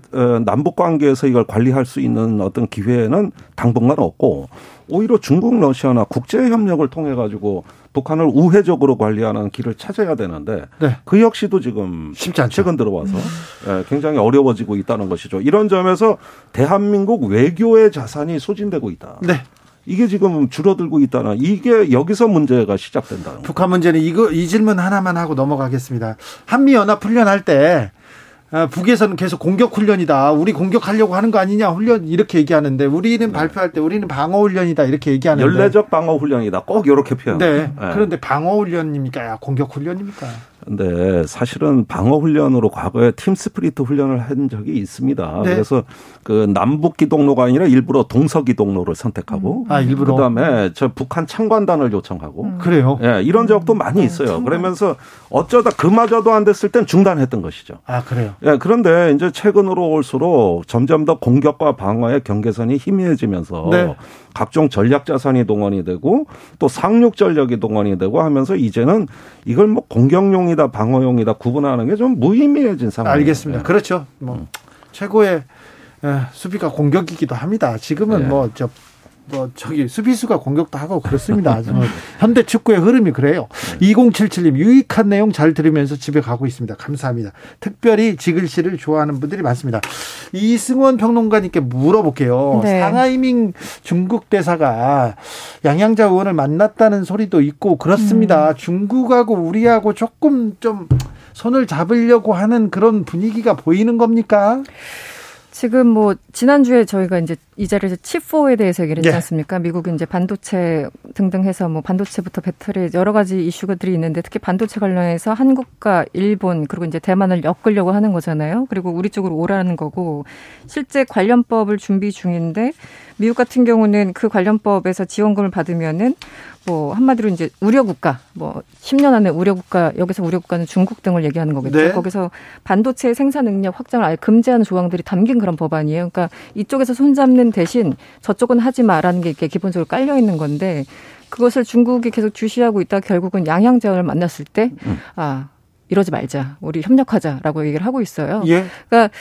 남북 관계에서 이걸 관리할 수 있는 어떤 기회는 당분간 없고 오히려 중국, 러시아나 국제 협력을 통해 가지고 북한을 우회적으로 관리하는 길을 찾아야 되는데 네. 그 역시도 지금 쉽지 않죠. 최근 들어와서 굉장히 어려워지고 있다는 것이죠. 이런 점에서 대한민국 외교의 자산이 소진되고 있다. 네. 이게 지금 줄어들고 있다나 이게 여기서 문제가 시작된다. 북한 문제는 이거 이 질문 하나만 하고 넘어가겠습니다. 한미 연합 훈련할 때 북에서는 계속 공격 훈련이다. 우리 공격하려고 하는 거 아니냐 훈련 이렇게 얘기하는데 우리는 네. 발표할 때 우리는 방어 훈련이다 이렇게 얘기하는데 연례적 방어 훈련이다. 꼭 이렇게 표현. 네. 네. 그런데 방어 훈련입니까? 공격 훈련입니까? 근데 사실은 방어 훈련으로 과거에 팀 스프리트 훈련을 한 적이 있습니다. 네. 그래서 그 남북 기동로가 아니라 일부러 동서 기동로를 선택하고, 음. 아 일부러 그다음에 저 북한 참관단을 요청하고, 음. 그래요? 예, 이런 적도 많이 음. 있어요. 참관. 그러면서 어쩌다 그마저도 안 됐을 땐 중단했던 것이죠. 아 그래요? 예, 그런데 이제 최근으로 올수록 점점 더 공격과 방어의 경계선이 희미해지면서. 네. 각종 전략 자산이 동원이 되고 또 상륙 전력이 동원이 되고 하면서 이제는 이걸 뭐 공격용이다 수비용이다 방어용이다 구분하는 게 좀 무의미해진 상황입니다. 알겠습니다. 그렇죠. 뭐 음. 최고의 수비가 공격이기도 합니다. 지금은 예. 뭐 저. 뭐 저기 수비수가 공격도 하고 그렇습니다. 현대 축구의 흐름이 그래요. 네. 이공칠칠님 유익한 내용 잘 들으면서 집에 가고 있습니다. 감사합니다. 특별히 지글씨를 좋아하는 분들이 많습니다. 이승원 평론가님께 물어볼게요. 네. 상하이밍 중국 대사가 양양자 의원을 만났다는 소리도 있고 그렇습니다. 음. 중국하고 우리하고 조금 좀 손을 잡으려고 하는 그런 분위기가 보이는 겁니까? 지금 뭐 지난주에 저희가 이제 이 자리에서 칩사에 대해서 얘기를 했지 않습니까? 예. 미국이 이제 반도체 등등 해서 뭐 반도체부터 배터리 여러 가지 이슈들이 있는데 특히 반도체 관련해서 한국과 일본 그리고 이제 대만을 엮으려고 하는 거잖아요. 그리고 우리 쪽으로 오라는 거고 실제 관련법을 준비 중인데 미국 같은 경우는 그 관련법에서 지원금을 받으면은 뭐 한마디로 이제 우려 국가, 뭐 십 년 안에 우려 국가, 여기서 우려 국가는 중국 등을 얘기하는 거겠죠. 네. 거기서 반도체 생산 능력 확장을 아예 금지하는 조항들이 담긴 그런 법안이에요. 그러니까 이쪽에서 손잡는 대신 저쪽은 하지 마라는 게 이렇게 기본적으로 깔려 있는 건데 그것을 중국이 계속 주시하고 있다 결국은 양양자원을 만났을 때 아, 이러지 말자. 우리 협력하자라고 얘기를 하고 있어요. 예. 그러니까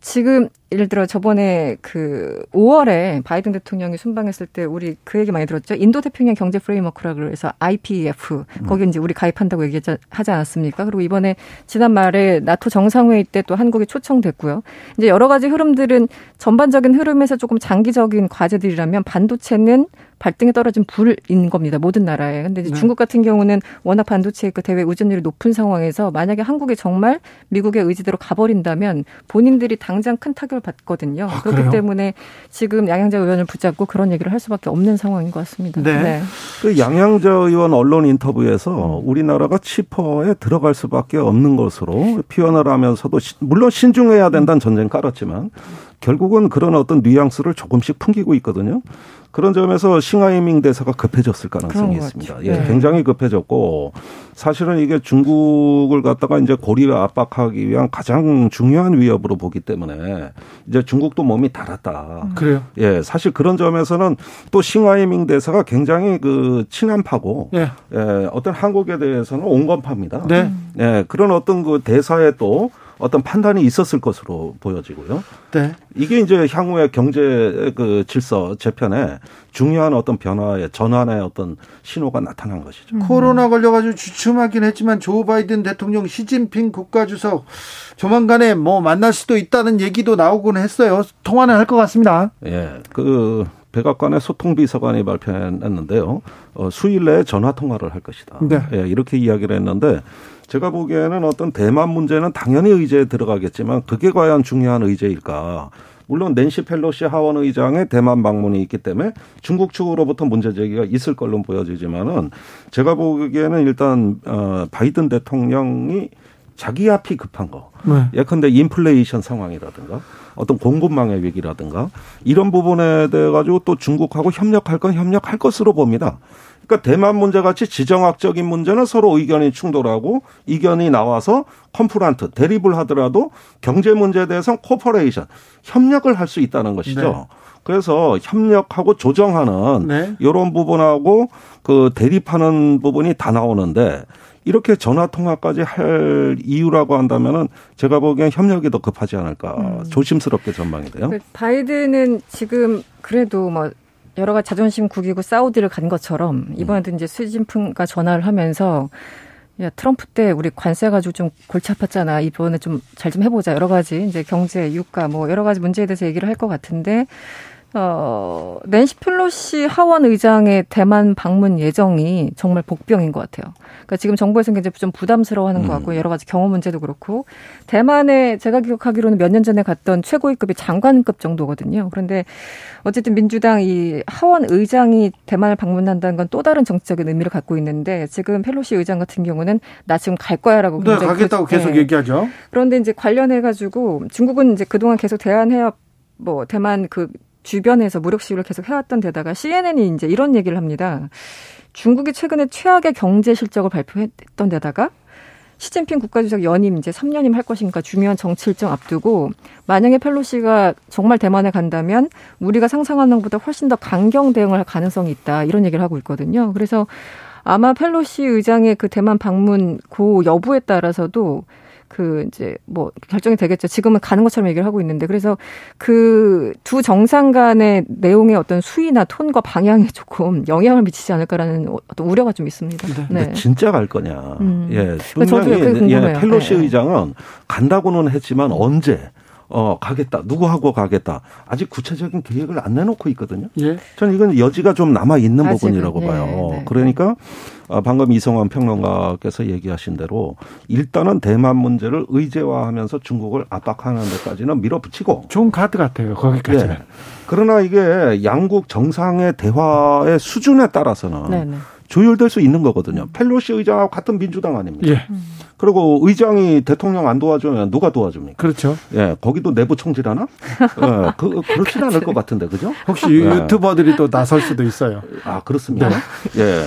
지금 예를 들어 저번에 그 오월에 바이든 대통령이 순방했을 때 우리 그 얘기 많이 들었죠. 인도태평양 경제 프레임워크라고 해서 아이피이에프 거기에 이제 우리 가입한다고 얘기하지 않았습니까? 그리고 이번에 지난 말에 나토 정상회의 때 또 한국이 초청됐고요. 이제 여러 가지 흐름들은 전반적인 흐름에서 조금 장기적인 과제들이라면 반도체는 발등에 떨어진 불인 겁니다. 모든 나라에. 그런데 네. 중국 같은 경우는 워낙 반도체 그 대외 의존율이 높은 상황에서 만약에 한국이 정말 미국의 의지대로 가버린다면 본인들이 당장 큰 타격을 받거든요. 아, 그렇기 그래요? 때문에 지금 양양자 의원을 붙잡고 그런 얘기를 할 수밖에 없는 상황인 것 같습니다. 네. 네. 그 양양자 의원 언론 인터뷰에서 우리나라가 치퍼에 들어갈 수밖에 없는 것으로 표현을 하면서도 물론 신중해야 된다는 전제는 깔았지만 결국은 그런 어떤 뉘앙스를 조금씩 풍기고 있거든요. 그런 점에서 싱하이밍 대사가 급해졌을 가능성이 있습니다. 예, 네. 굉장히 급해졌고 사실은 이게 중국을 갖다가 이제 고리를 압박하기 위한 가장 중요한 위협으로 보기 때문에 이제 중국도 몸이 달았다. 그래요? 음. 예, 사실 그런 점에서는 또 싱하이밍 대사가 굉장히 그 친한파고 네. 예, 어떤 한국에 대해서는 온건파입니다. 네. 예, 그런 어떤 그 대사에 또 어떤 판단이 있었을 것으로 보여지고요. 네. 이게 이제 향후의 경제 그 질서 재편에 중요한 어떤 변화의 전환의 어떤 신호가 나타난 것이죠. 음. 코로나 걸려가지고 주춤하긴 했지만 조 바이든 대통령 시진핑 국가주석 조만간에 뭐 만날 수도 있다는 얘기도 나오곤 했어요. 통화는 할 것 같습니다. 예. 그 백악관의 소통비서관이 발표했는데요. 어, 수일 내에 전화 통화를 할 것이다. 네. 예, 이렇게 이야기를 했는데. 제가 보기에는 어떤 대만 문제는 당연히 의제에 들어가겠지만 그게 과연 중요한 의제일까. 물론 낸시 펠로시 하원 의장의 대만 방문이 있기 때문에 중국 측으로부터 문제 제기가 있을 걸로 보여지지만은 제가 보기에는 일단 어, 바이든 대통령이 자기 앞이 급한 거. 네. 예컨대 인플레이션 상황이라든가 어떤 공급망의 위기라든가 이런 부분에 대해 가지고 또 중국하고 협력할 건 협력할 것으로 봅니다. 그러니까 대만 문제같이 지정학적인 문제는 서로 의견이 충돌하고 이견이 나와서 컴플란트, 대립을 하더라도 경제 문제에 대해서는 코퍼레이션, 협력을 할 수 있다는 것이죠. 네. 그래서 협력하고 조정하는 네. 이런 부분하고 그 대립하는 부분이 다 나오는데 이렇게 전화통화까지 할 이유라고 한다면은 제가 보기엔 협력이 더 급하지 않을까 음. 조심스럽게 전망이 돼요. 바이든은 지금 그래도 막. 여러 가지 자존심 구기고 사우디를 간 것처럼 이번에도 이제 시진핑과 전화를 하면서 야, 트럼프 때 우리 관세 가지고 좀 골치 아팠잖아. 이번에 좀 잘 좀 해보자. 여러 가지 이제 경제, 유가 뭐 여러 가지 문제에 대해서 얘기를 할 것 같은데 어, 낸시 펠로시 하원 의장의 대만 방문 예정이 정말 복병인 것 같아요. 그러니까 지금 정부에서는 굉장히 좀 부담스러워하는 음. 것 같고 여러 가지 경호 문제도 그렇고 대만에 제가 기억하기로는 몇 년 전에 갔던 최고의 급이 장관급 정도거든요. 그런데 어쨌든 민주당 이 하원 의장이 대만을 방문한다는 건 또 다른 정치적인 의미를 갖고 있는데 지금 펠로시 의장 같은 경우는 나 지금 갈 거야라고 네, 가겠다고 계속, 계속 얘기하죠. 그런데 이제 관련해 가지고 중국은 이제 그동안 계속 대한해협 뭐 대만 그 주변에서 무력 시위를 계속 해왔던 데다가 씨엔엔이 이제 이런 얘기를 합니다. 중국이 최근에 최악의 경제 실적을 발표했던 데다가 시진핑 국가주석 연임 이제 삼 년임 할 것인가 중요한 정치 일정 앞두고 만약에 펠로시가 정말 대만에 간다면 우리가 상상하는 것보다 훨씬 더 강경 대응을 할 가능성이 있다 이런 얘기를 하고 있거든요. 그래서 아마 펠로시 의장의 그 대만 방문 그 여부에 따라서도 그 이제 뭐 결정이 되겠죠. 지금은 가는 것처럼 얘기를 하고 있는데, 그래서 그 두 정상 간의 내용의 어떤 수위나 톤과 방향에 조금 영향을 미치지 않을까라는 어떤 우려가 좀 있습니다. 네. 근데 진짜 갈 거냐? 음. 예, 분명히 그러니까 예, 펠로시 네. 의장은 간다고는 했지만 언제? 어 가겠다. 누구하고 가겠다. 아직 구체적인 계획을 안 내놓고 있거든요. 예. 저는 이건 여지가 좀 남아있는 아직은, 부분이라고 네, 봐요. 네. 그러니까 방금 이승원 평론가께서 얘기하신 대로 일단은 대만 문제를 의제화하면서 중국을 압박하는 데까지는 밀어붙이고. 좋은 카드 같아요. 거기까지는. 예. 그러나 이게 양국 정상의 대화의 수준에 따라서는 네, 네. 조율될 수 있는 거거든요. 펠로시 의장하고 같은 민주당 아닙니까? 예. 그리고 의장이 대통령 안 도와주면 누가 도와줍니까? 그렇죠. 예, 거기도 내부 총질하나? 예, 그, 그렇진 않을 것 같은데, 그죠? 혹시 예. 유튜버들이 또 나설 수도 있어요. 아, 그렇습니다. 네. 예.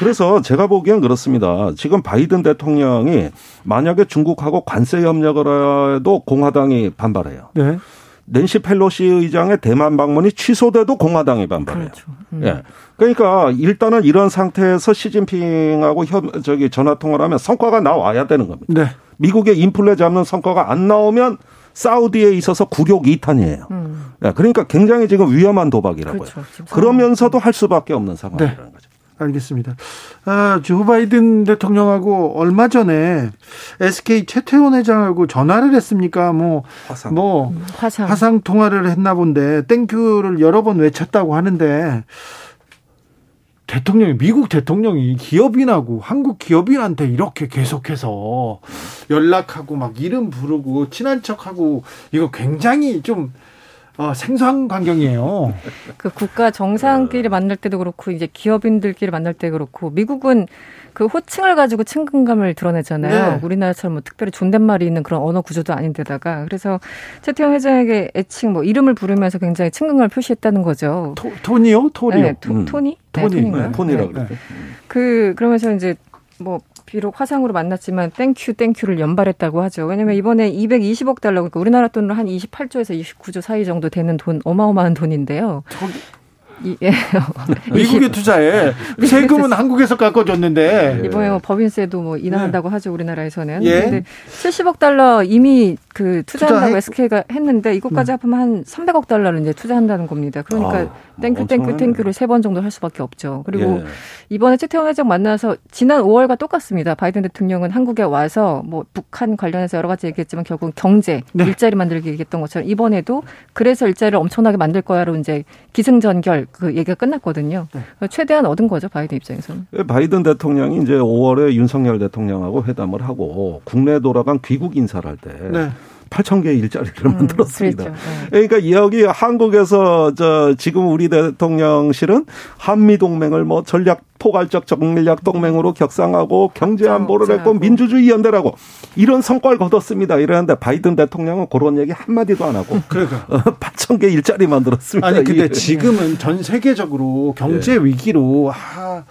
그래서 제가 보기엔 그렇습니다. 지금 바이든 대통령이 만약에 중국하고 관세 협력을 해도 공화당이 반발해요. 네. 낸시 펠로시 의장의 대만 방문이 취소돼도 공화당이 반발해요. 그렇죠. 음. 예. 그러니까 일단은 이런 상태에서 시진핑하고 협, 저기 전화 통화를 하면 성과가 나와야 되는 겁니다. 네. 미국의 인플레 잡는 성과가 안 나오면 사우디에 있어서 굴욕 이탄이에요. 음. 예. 그러니까 굉장히 지금 위험한 도박이라고요. 그렇죠. 그러면서도 할 수밖에 없는 상황이라는 네. 거죠. 알겠습니다. 아, 조 바이든 대통령하고 얼마 전에 에스케이 최태원 회장하고 전화를 했습니까? 뭐, 화상. 뭐, 화상. 화상 통화를 했나 본데, 땡큐를 여러 번 외쳤다고 하는데, 대통령이, 미국 대통령이 기업인하고 한국 기업인한테 이렇게 계속해서 연락하고 막 이름 부르고 친한 척하고, 이거 굉장히 좀, 어, 생소한 광경이에요. 그 국가 정상끼리 만날 때도 그렇고, 이제 기업인들끼리 만날 때 그렇고, 미국은 그 호칭을 가지고 친근감을 드러내잖아요. 네. 우리나라처럼 뭐 특별히 존댓말이 있는 그런 언어 구조도 아닌데다가. 그래서 최태원 회장에게 애칭, 뭐 이름을 부르면서 굉장히 친근감을 표시했다는 거죠. 토, 토니요? 토리요? 네, 토, 음. 토니? 토니. 네, 토니인가요? 네, 토니라고 그랬죠. 네. 그, 그러면서 이제 뭐, 비록 화상으로 만났지만 땡큐 땡큐를 연발했다고 하죠. 왜냐하면 이번에 이백이십억 달러, 그러니까 우리나라 돈으로 한 이십팔조에서 이십구조 사이 정도 되는 돈, 어마어마한 돈인데요. 저기... 이, 예. 미국에 투자해. 세금은 한국에서 깎아줬는데. 예. 이번에 뭐 법인세도 뭐 인하한다고 예. 하죠, 우리나라에서는. 예. 근데 칠십억 달러 이미 그 투자한다고 투자해. 에스케이가 했는데 이것까지 음. 합하면 한 삼백억 달러를 이제 투자한다는 겁니다. 그러니까 아유, 땡큐, 땡큐, 땡큐를 세 번 정도 할 수밖에 없죠. 그리고 예. 이번에 최태원 회장 만나서 지난 오월과 똑같습니다. 바이든 대통령은 한국에 와서 뭐 북한 관련해서 여러 가지 얘기했지만 결국 경제, 네. 일자리 만들기 얘기했던 것처럼 이번에도 그래서 일자리를 엄청나게 만들 거야로 이제 기승전결 그 얘기가 끝났거든요. 네. 최대한 얻은 거죠, 바이든 입장에서는. 바이든 대통령이 이제 오월에 윤석열 대통령하고 회담을 하고 국내에 돌아간 귀국 인사를 할 때 네. 팔천 개의 일자리를 음, 만들었습니다. 그렇죠. 네. 그러니까 여기 한국에서 저 지금 우리 대통령실은 한미동맹을 뭐 전략 포괄적 정밀력 동맹으로 격상하고 경제안보를 했고 하고. 민주주의 연대라고 이런 성과를 거뒀습니다. 이러는데 바이든 대통령은 그런 얘기 한마디도 안 하고 그러니까. 팔천 개 일자리 만들었습니다. 아니 근데 지금은 전 세계적으로 경제 예. 위기로 아,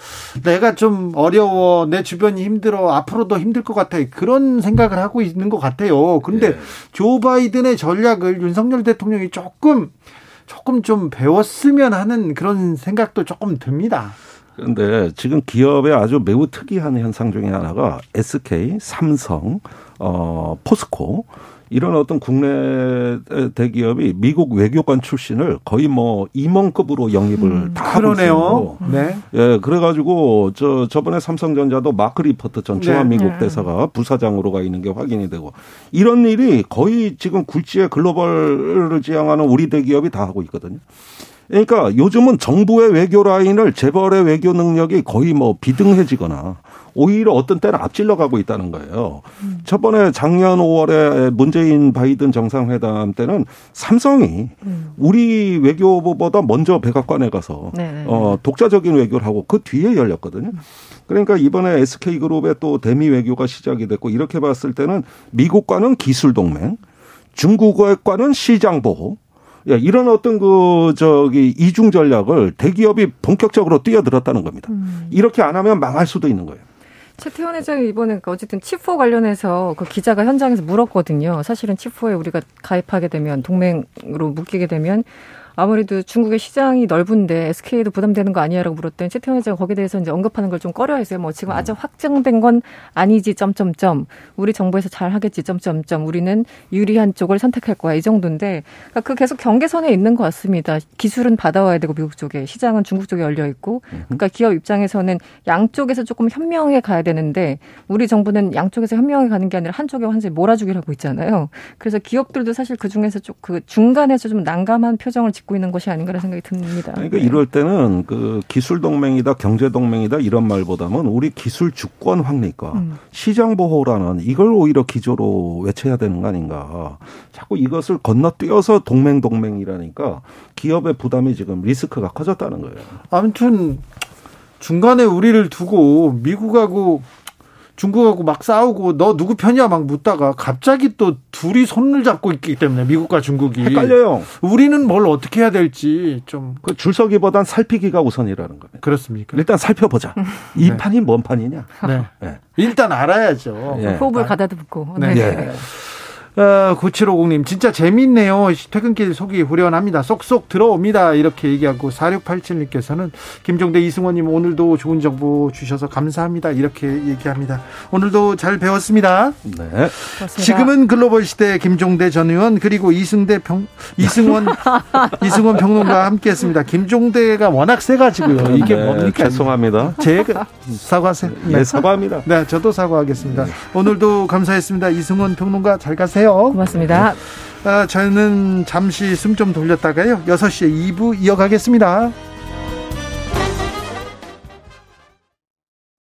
내가 좀 어려워. 내 주변이 힘들어. 앞으로도 힘들 것 같아. 그런 생각을 하고 있는 것 같아요. 그런데 예. 조 바이든의 전략을 윤석열 대통령이 조금 조금 좀 배웠으면 하는 그런 생각도 조금 듭니다. 그런데 지금 기업의 아주 매우 특이한 현상 중에 하나가 에스케이, 삼성, 어, 포스코 이런 어떤 국내 대기업이 미국 외교관 출신을 거의 뭐 임원급으로 영입을 음, 다 하고 있어요. 네. 예, 그래가지고 저 저번에 삼성전자도 마크 리퍼트 전 중화미국 네. 대사가 부사장으로 가 있는 게 확인이 되고 이런 일이 거의 지금 굴지의 글로벌을 지향하는 우리 대기업이 다 하고 있거든요. 그러니까 요즘은 정부의 외교 라인을 재벌의 외교 능력이 거의 뭐 비등해지거나 오히려 어떤 때는 앞질러 가고 있다는 거예요. 음. 저번에 작년 오월에 문재인 바이든 정상회담 때는 삼성이 음. 우리 외교부보다 먼저 백악관에 가서 어, 독자적인 외교를 하고 그 뒤에 열렸거든요. 그러니까 이번에 에스케이그룹의 또 대미 외교가 시작이 됐고 이렇게 봤을 때는 미국과는 기술동맹, 중국과는 시장보호, 예, 이런 어떤 그 저기 이중 전략을 대기업이 본격적으로 뛰어들었다는 겁니다. 음. 이렇게 안 하면 망할 수도 있는 거예요. 최태원 회장이 이번에 어쨌든 칩 포 관련해서 그 기자가 현장에서 물었거든요. 사실은 칩 포에 우리가 가입하게 되면 동맹으로 묶이게 되면 아무래도 중국의 시장이 넓은데 에스케이도 부담되는 거 아니야라고 물었더니 최태원 회장 거기에 대해서 이제 언급하는 걸 좀 꺼려해서요. 뭐 지금 아직 확정된 건 아니지. 점점점 우리 정부에서 잘 하겠지. 점점점 우리는 유리한 쪽을 선택할 거야. 이 정도인데 그러니까 그 계속 경계선에 있는 것 같습니다. 기술은 받아와야 되고 미국 쪽에 시장은 중국 쪽에 열려 있고 그러니까 기업 입장에서는 양쪽에서 조금 현명해 가야 되는데 우리 정부는 양쪽에서 현명해 가는 게 아니라 한쪽에 완전히 몰아주기를 하고 있잖아요. 그래서 기업들도 사실 그 중에서 좀 그 중간에서 좀 난감한 표정을 짓고 있는 것이 아닌가라는 생각이 듭니다. 그러니까 이럴 때는 그 기술 동맹이다, 경제 동맹이다 이런 말보다는 우리 기술 주권 확립과 음. 시장 보호라는 이걸 오히려 기조로 외쳐야 되는 거 아닌가. 자꾸 이것을 건너뛰어서 동맹 동맹이라니까 기업의 부담이 지금 리스크가 커졌다는 거예요. 아무튼 중간에 우리를 두고 미국하고 중국하고 막 싸우고 너 누구 편이야 막 묻다가 갑자기 또 둘이 손을 잡고 있기 때문에 미국과 중국이 헷갈려요. 우리는 뭘 어떻게 해야 될지 좀 그 줄서기보단 살피기가 우선이라는 겁니다. 그렇습니까? 일단 살펴보자. 이 네. 판이 뭔 판이냐? 네. 네. 일단 알아야죠. 네. 호흡을 가다듬고. 네. 네. 네. 어, 구칠오공님 진짜 재밌네요. 퇴근길 속이 후련합니다. 쏙쏙 들어옵니다. 이렇게 얘기하고 사육팔칠님께서는 김종대 이승원님 오늘도 좋은 정보 주셔서 감사합니다. 이렇게 얘기합니다. 오늘도 잘 배웠습니다. 네. 고맙습니다. 지금은 글로벌 시대 김종대 전 의원 그리고 이승대 평 이승원 이승원 평론가와 함께했습니다. 김종대가 워낙 세가지고요. 이게 네, 뭡니까? 죄송합니다. 제가 사과하세요. 네, 네 사과합니다. 네, 저도 사과하겠습니다. 네. 오늘도 감사했습니다. 이승원 평론가 잘 가세요. 고맙습니다. 아, 저는 잠시 숨 좀 돌렸다가요 여섯 시에 이 부 이어가겠습니다.